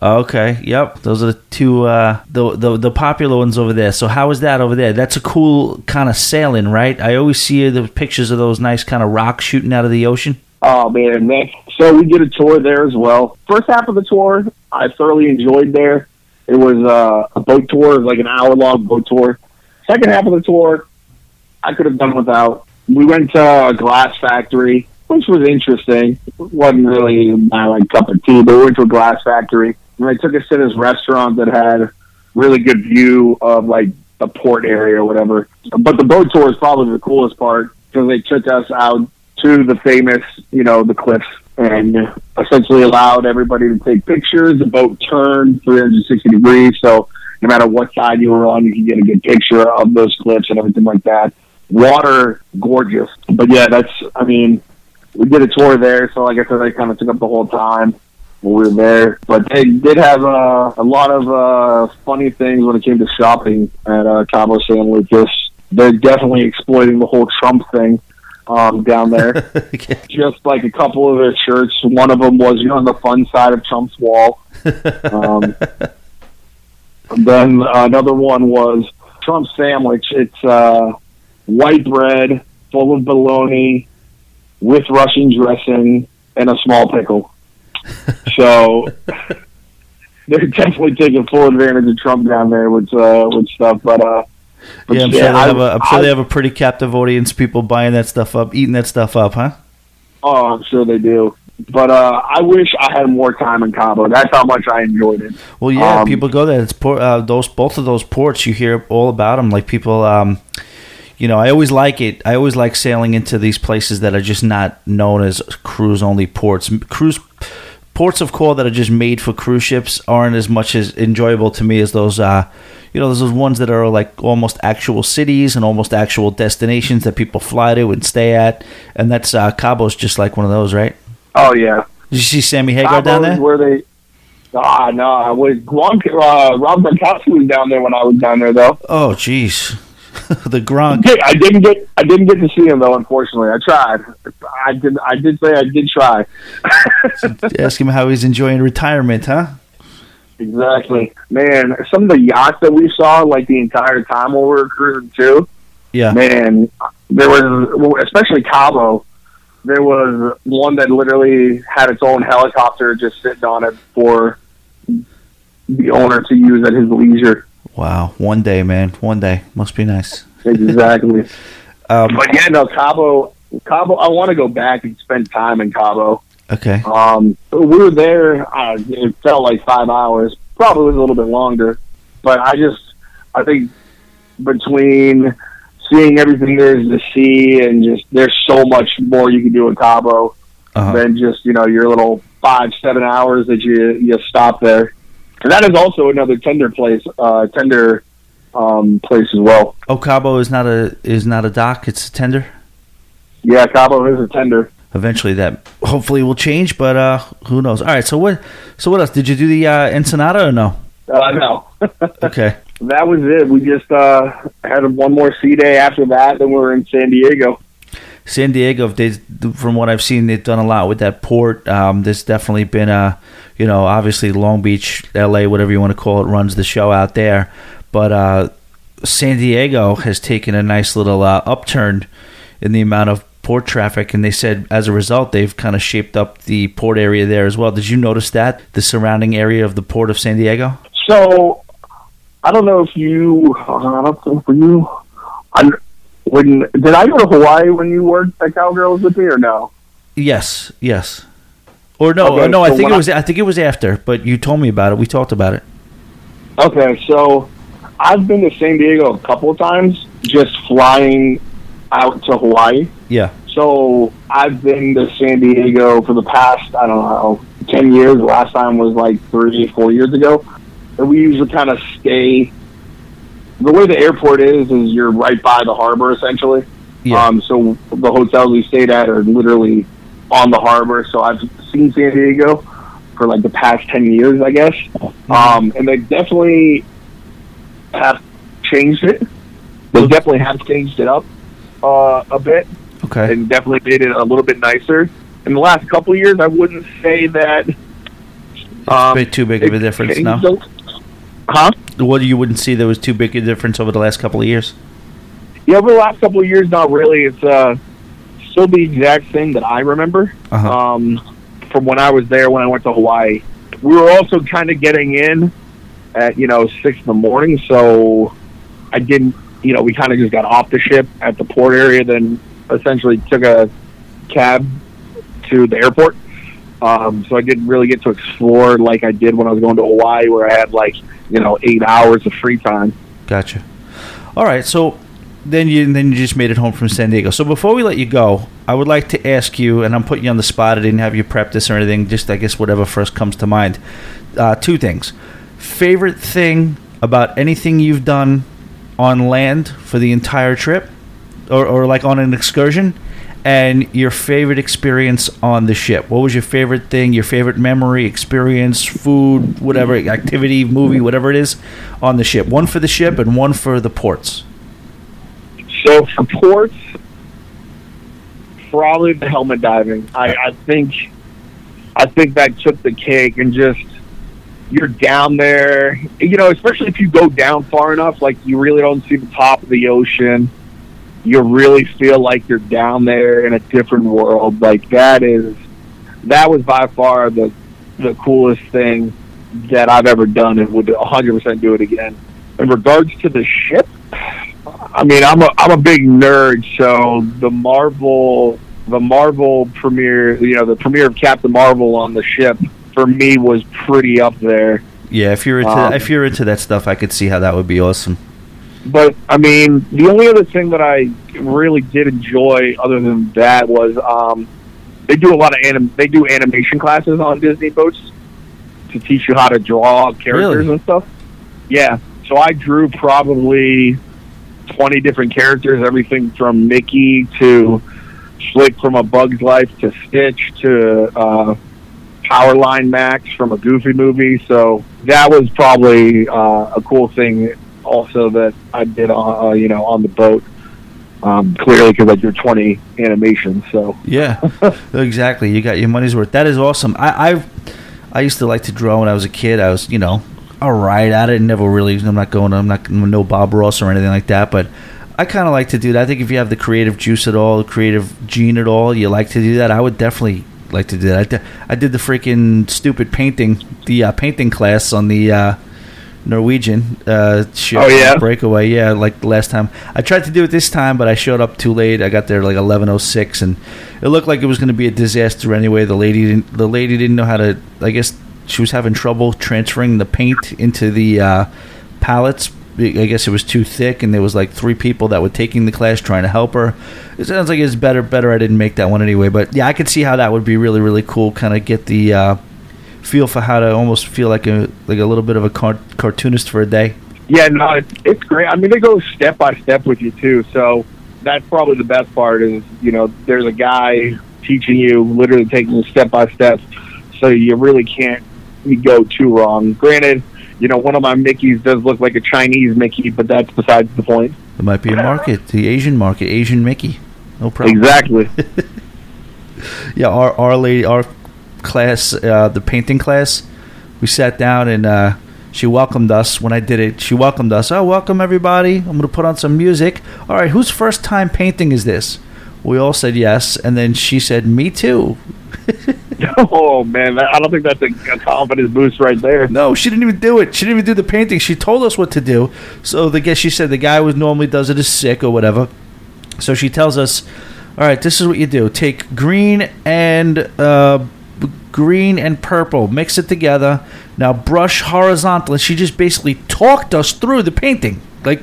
Okay, yep. Those are the two, uh, the, the the popular ones over there. So how is that over there? That's a cool kind of sailing, right? I always see the pictures of those nice kind of rocks shooting out of the ocean. Oh, man. man. So we did a tour there as well. First half of the tour, I thoroughly enjoyed there. It was uh, a boat tour. It was like an hour-long boat tour. Second half of the tour, I could have done without. We went to a glass factory, which was interesting. It wasn't really my like cup of tea, but we went to a glass factory. And I took us to this restaurant that had really good view of, like, the port area or whatever. But the boat tour is probably the coolest part because they took us out to the famous, you know, the cliffs and essentially allowed everybody to take pictures. The boat turned three hundred sixty degrees, so no matter what side you were on, you could get a good picture of those cliffs and everything like that. Water, gorgeous. But, yeah, that's, I mean, we did a tour there, so like I said, I kind of took up the whole time. We were there, but they did have uh, a lot of uh, funny things when it came to shopping at uh, Cabo San Lucas. They're definitely exploiting the whole Trump thing um, down there. Okay. Just like a couple of their shirts, one of them was, you know, on the fun side of Trump's wall. Um, and then another one was Trump's sandwich. It's uh, white bread full of bologna with Russian dressing and a small pickle. So they're definitely taking full advantage of Trump down there with uh, with stuff. But, uh, but yeah, I'm sure, yeah, they, have I, a, I'm sure I, they have a pretty captive audience. People buying that stuff up, eating that stuff up, huh? Oh, I'm sure they do. But uh, I wish I had more time in Cabo. That's how much I enjoyed it. Well, yeah, um, people go there. It's port, uh, those both of those ports. You hear all about them. Like people. Um, You know, I always like it. I always like sailing into these places that are just not known as cruise-only ports. Cruise ports of call that are just made for cruise ships aren't as much as enjoyable to me as those, uh, you know, those ones that are like almost actual cities and almost actual destinations that people fly to and stay at. And that's uh, Cabo's just like one of those, right? Oh yeah. Did you see Sammy Hagar Cabo's down there? Where they? Ah, no, I was Gronk, uh, Rob Gronkowski was down there when I was down there, though. Oh, jeez. The Gronk. I didn't get. I didn't get to see him though. Unfortunately, I tried. I did. I did say I did try. Ask him how he's enjoying retirement, huh? Exactly, man. Some of the yachts that we saw, like the entire time while we were cruising too. Yeah, man. There was, especially Cabo. There was one that literally had its own helicopter just sitting on it for the owner to use at his leisure. Wow, one day, man, one day. Must be nice. Exactly. um, but yeah, no, Cabo, Cabo, I want to go back and spend time in Cabo. Okay. Um, we were there, uh, it felt like five hours, probably was a little bit longer, but I just, I think between seeing everything there is to see and just, there's so much more you can do in Cabo uh-huh. than just, you know, your little five, seven hours that you, you stop there. And that is also another tender place, uh, tender um, place as well. Oh, Cabo is not a is not a dock; it's a tender. Yeah, Cabo is a tender. Eventually, that hopefully will change, but uh, who knows? All right, so what? So what else? Did you do the uh, Ensenada or no? Uh, no. Okay. that was it. We just uh, had one more sea day after that, then we were in San Diego. San Diego, they, from what I've seen, they've done a lot with that port. Um, there's definitely been a, you know, obviously Long Beach, L A, whatever you want to call it, runs the show out there. But uh, San Diego has taken a nice little uh, upturn in the amount of port traffic, and they said as a result they've kind of shaped up the port area there as well. Did you notice that, the surrounding area of the port of San Diego? So I don't know if you, I don't think for you, I, when did I go to Hawaii when you worked at Cowgirls with me or no? Yes, yes. Or no, okay, or no. So I think it was. I, I think it was after, but you told me about it. We talked about it. Okay, so I've been to San Diego a couple of times, just flying out to Hawaii. Yeah. So I've been to San Diego for the past, I don't know, ten years. The last time was like three, four years ago. And we usually kind of stay. The way the airport is, is you're right by the harbor, essentially. Yeah. Um, so the hotels we stayed at are literally on the harbor. So I've seen San Diego for like the past ten years, I guess. Mm-hmm. Um, and they definitely have changed it. They definitely have changed it up uh, a bit. Okay. And definitely made it a little bit nicer. In the last couple of years, I wouldn't say that... Um, it's too big of a difference now. Huh? What, you wouldn't see there was too big a difference over the last couple of years? Yeah, over the last couple of years, not really. It's uh, still the exact same that I remember uh-huh. um, from when I was there, when I went to Hawaii. We were also kind of getting in at, you know, six in the morning, so I didn't, you know, we kind of just got off the ship at the port area, then essentially took a cab to the airport. Um, so I didn't really get to explore like I did when I was going to Hawaii, where I had like, you know, eight hours of free time. Gotcha. All right. So then you then you just made it home from San Diego. So before we let you go, I would like to ask you, and I'm putting you on the spot. I didn't have you prep this or anything. Just, I guess, whatever first comes to mind. Uh, two things. Favorite thing about anything you've done on land for the entire trip, or, or like on an excursion? And your favorite experience on the ship. What was your favorite thing, your favorite memory, experience, food, whatever, activity, movie, whatever it is, on the ship? One for the ship and one for the ports. So for ports, probably the helmet diving. I, I think I think that took the cake, and just, you're down there. You know, especially if you go down far enough, like you really don't see the top of the ocean. You really feel like you're down there in a different world. Like that is, that was by far the the coolest thing that I've ever done, and would one hundred percent do it again. In regards to the ship, I mean, I'm a I'm a big nerd, so the Marvel the Marvel premiere, you know, the premiere of Captain Marvel on the ship for me was pretty up there. Yeah, if you're into um, if you're into that stuff, I could see how that would be awesome. But, I mean, the only other thing that I really did enjoy other than that was um, they do a lot of anim- they do animation classes on Disney boats to teach you how to draw characters. Really? And stuff. Yeah. So I drew probably twenty different characters, everything from Mickey to Slick from A Bug's Life to Stitch to uh, Powerline Max from a Goofy movie. So that was probably uh, a cool thing also that I did, uh, you know, on the boat, um, clearly because I drew twenty animations. So yeah, exactly. You got your money's worth. That is awesome. I I've, I used to like to draw when I was a kid. I was, you know, all right at it. Never really. I'm not going. I'm not no Bob Ross or anything like that. But I kind of like to do that. I think if you have the creative juice at all, the creative gene at all, you like to do that. I would definitely like to do that. I, de- I did the freaking stupid painting, the uh, painting class on the. Uh, Norwegian uh, ship. Oh, yeah? Breakaway, yeah, like the last time. I tried to do it this time, but I showed up too late. I got there like eleven oh six, and it looked like it was going to be a disaster anyway. The lady didn't, the lady didn't know how to, I guess she was having trouble transferring the paint into the uh, pallets. I guess it was too thick, and there was like three people that were taking the class trying to help her. It sounds like it's better, better I didn't make that one anyway, but yeah, I could see how that would be really, really cool, kind of get the... Uh, feel for how to almost feel like a like a little bit of a car- cartoonist for a day. Yeah, no, it's, it's great. I mean, they go step by step with you too, so that's probably the best part is, you know, there's a guy teaching you, literally taking you step by step, so you really can't you go too wrong. Granted, you know, one of my Mickeys does look like a Chinese Mickey, but that's besides the point. There might be a market, the Asian market, Asian Mickey. No problem. Exactly. Yeah, our our lady, our class, uh, the painting class, we sat down and uh, she welcomed us. When I did it, she welcomed us. Oh, welcome everybody. I'm going to put on some music. All right, whose first time painting is this? We all said yes, and then she said, me too. Oh, man, I don't think that's a confidence boost right there. No, she didn't even do it. She didn't even do the painting. She told us what to do. So the guess she said the guy who normally does it is sick or whatever. So she tells us, all right, this is what you do. Take green and uh, green and purple. Mix it together. Now brush horizontally. She just basically talked us through the painting. Like,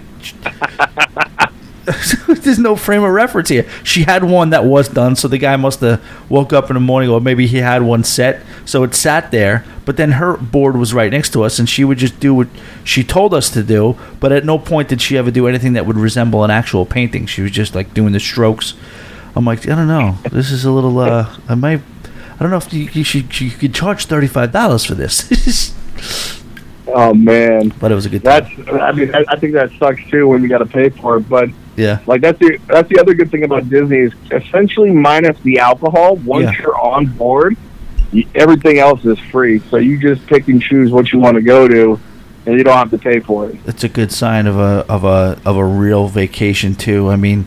there's no frame of reference here. She had one that was done, so the guy must have woke up in the morning, or maybe he had one set, so it sat there. But then her board was right next to us, and she would just do what she told us to do, but at no point did she ever do anything that would resemble an actual painting. She was just like doing the strokes. I'm like, I don't know, this is a little uh I might I don't know if you, you should you could charge thirty-five dollars for this. Oh man, but it was a good time. That's, I mean, I, I think that sucks too when you got to pay for it, but yeah, like that's the that's the other good thing about Disney is essentially minus the alcohol. Once yeah. you're on board, you, everything else is free. So you just pick and choose what you want to go to, and you don't have to pay for it. That's a good sign of a of a of a real vacation too. I mean,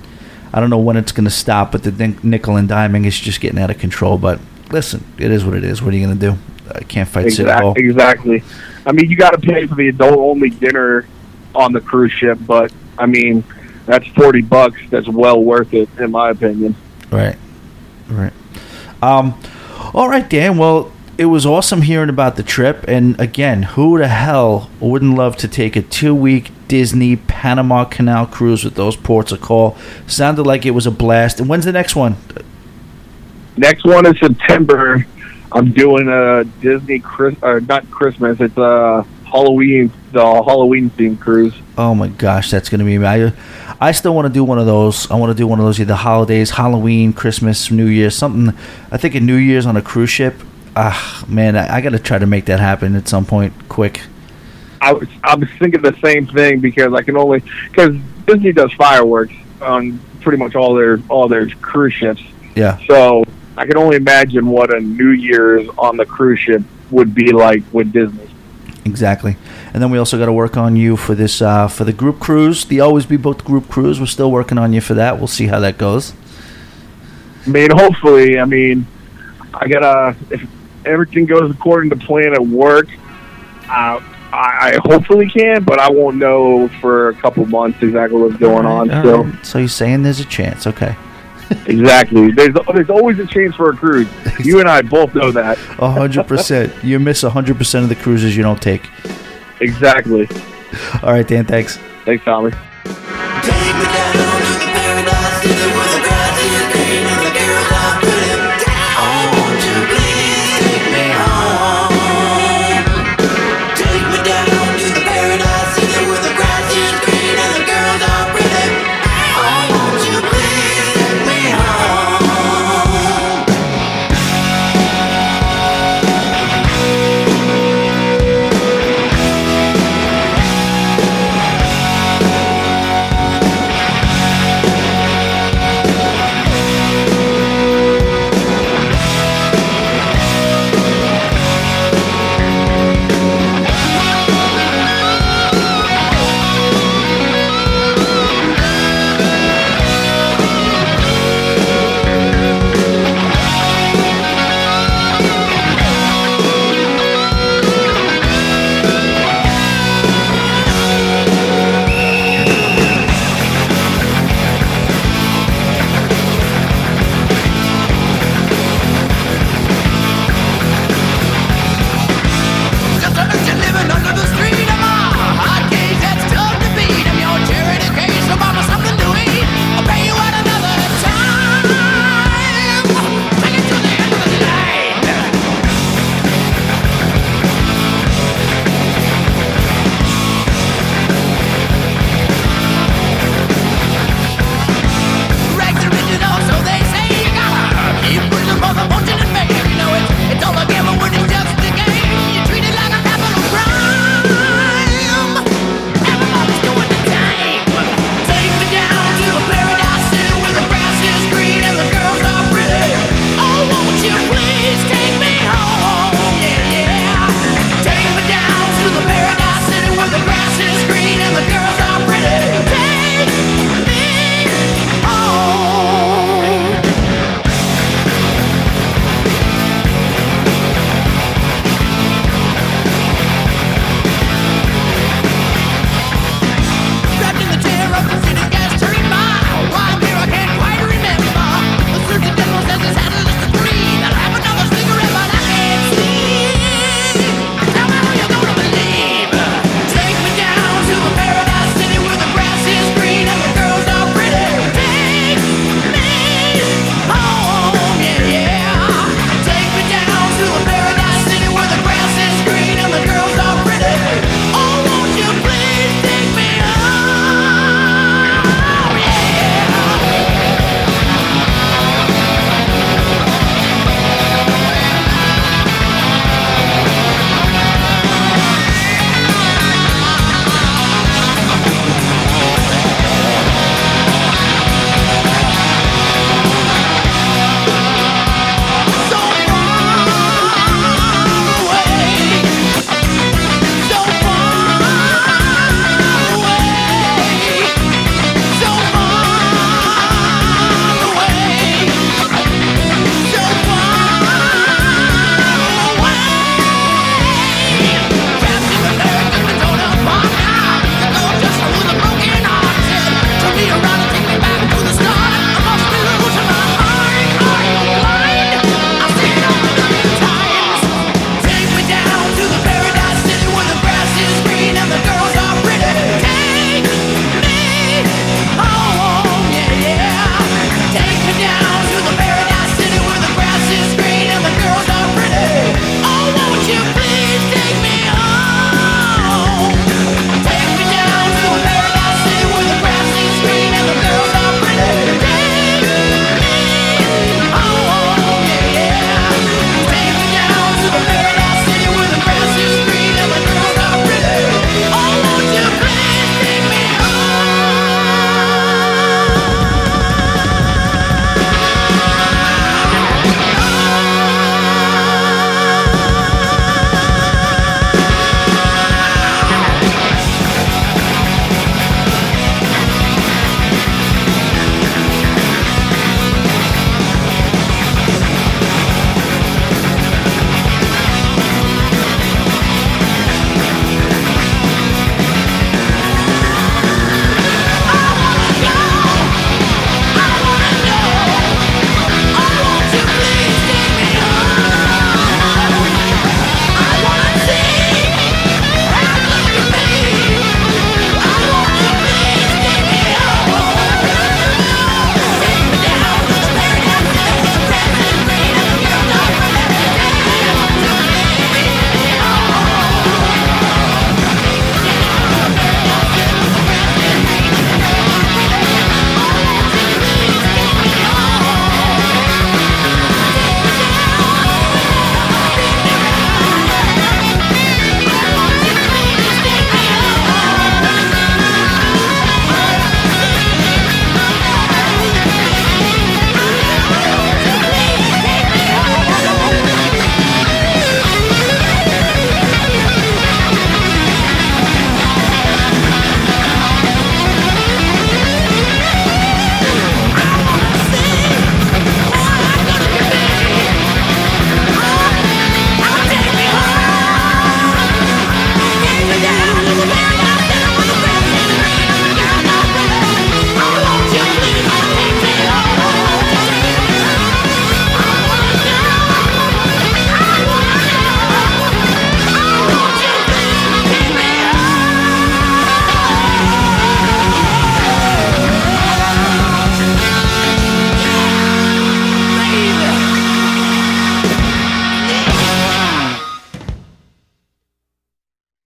I don't know when it's going to stop, but the nickel and diming is just getting out of control. But listen, it is what it is. What are you going to do? I can't fight exactly, City Hall. Exactly. I mean, you got to pay for the adult only dinner on the cruise ship, but I mean. That's forty bucks. That's well worth it, in my opinion. Right. Right. Um, all right, Dan. Well, it was awesome hearing about the trip. And, again, who the hell wouldn't love to take a two-week Disney Panama Canal cruise with those ports of call? Sounded like it was a blast. And when's the next one? Next one is September. I'm doing a Disney Chris- – or not Christmas. It's a Halloween – the Halloween themed cruise. Oh my gosh, that's going to be I, I still want to do one of those. I want to do one of those either holidays, Halloween, Christmas, New Year's, something. I think a New Year's on a cruise ship. Ah, man, I, I got to try to make that happen at some point quick. I was, I was thinking the same thing because I can only because Disney does fireworks on pretty much all their all their cruise ships. Yeah. So I can only imagine what a New Year's on the cruise ship would be like with Disney. Exactly. And then we also got to work on you for this uh, for the group cruise, the Always Be Booked group cruise. We're still working on you for that. We'll see how that goes. I mean, hopefully. I mean, I gotta if everything goes according to plan at work, uh, I, I hopefully can, but I won't know for a couple months exactly what's going on. So, right. So you're saying there's a chance, okay? Exactly. There's there's always a chance for a cruise. You and I both know that. A hundred percent. You miss a hundred percent of the cruises you don't take. Exactly. All right, Dan. Thanks. Thanks, Tommy.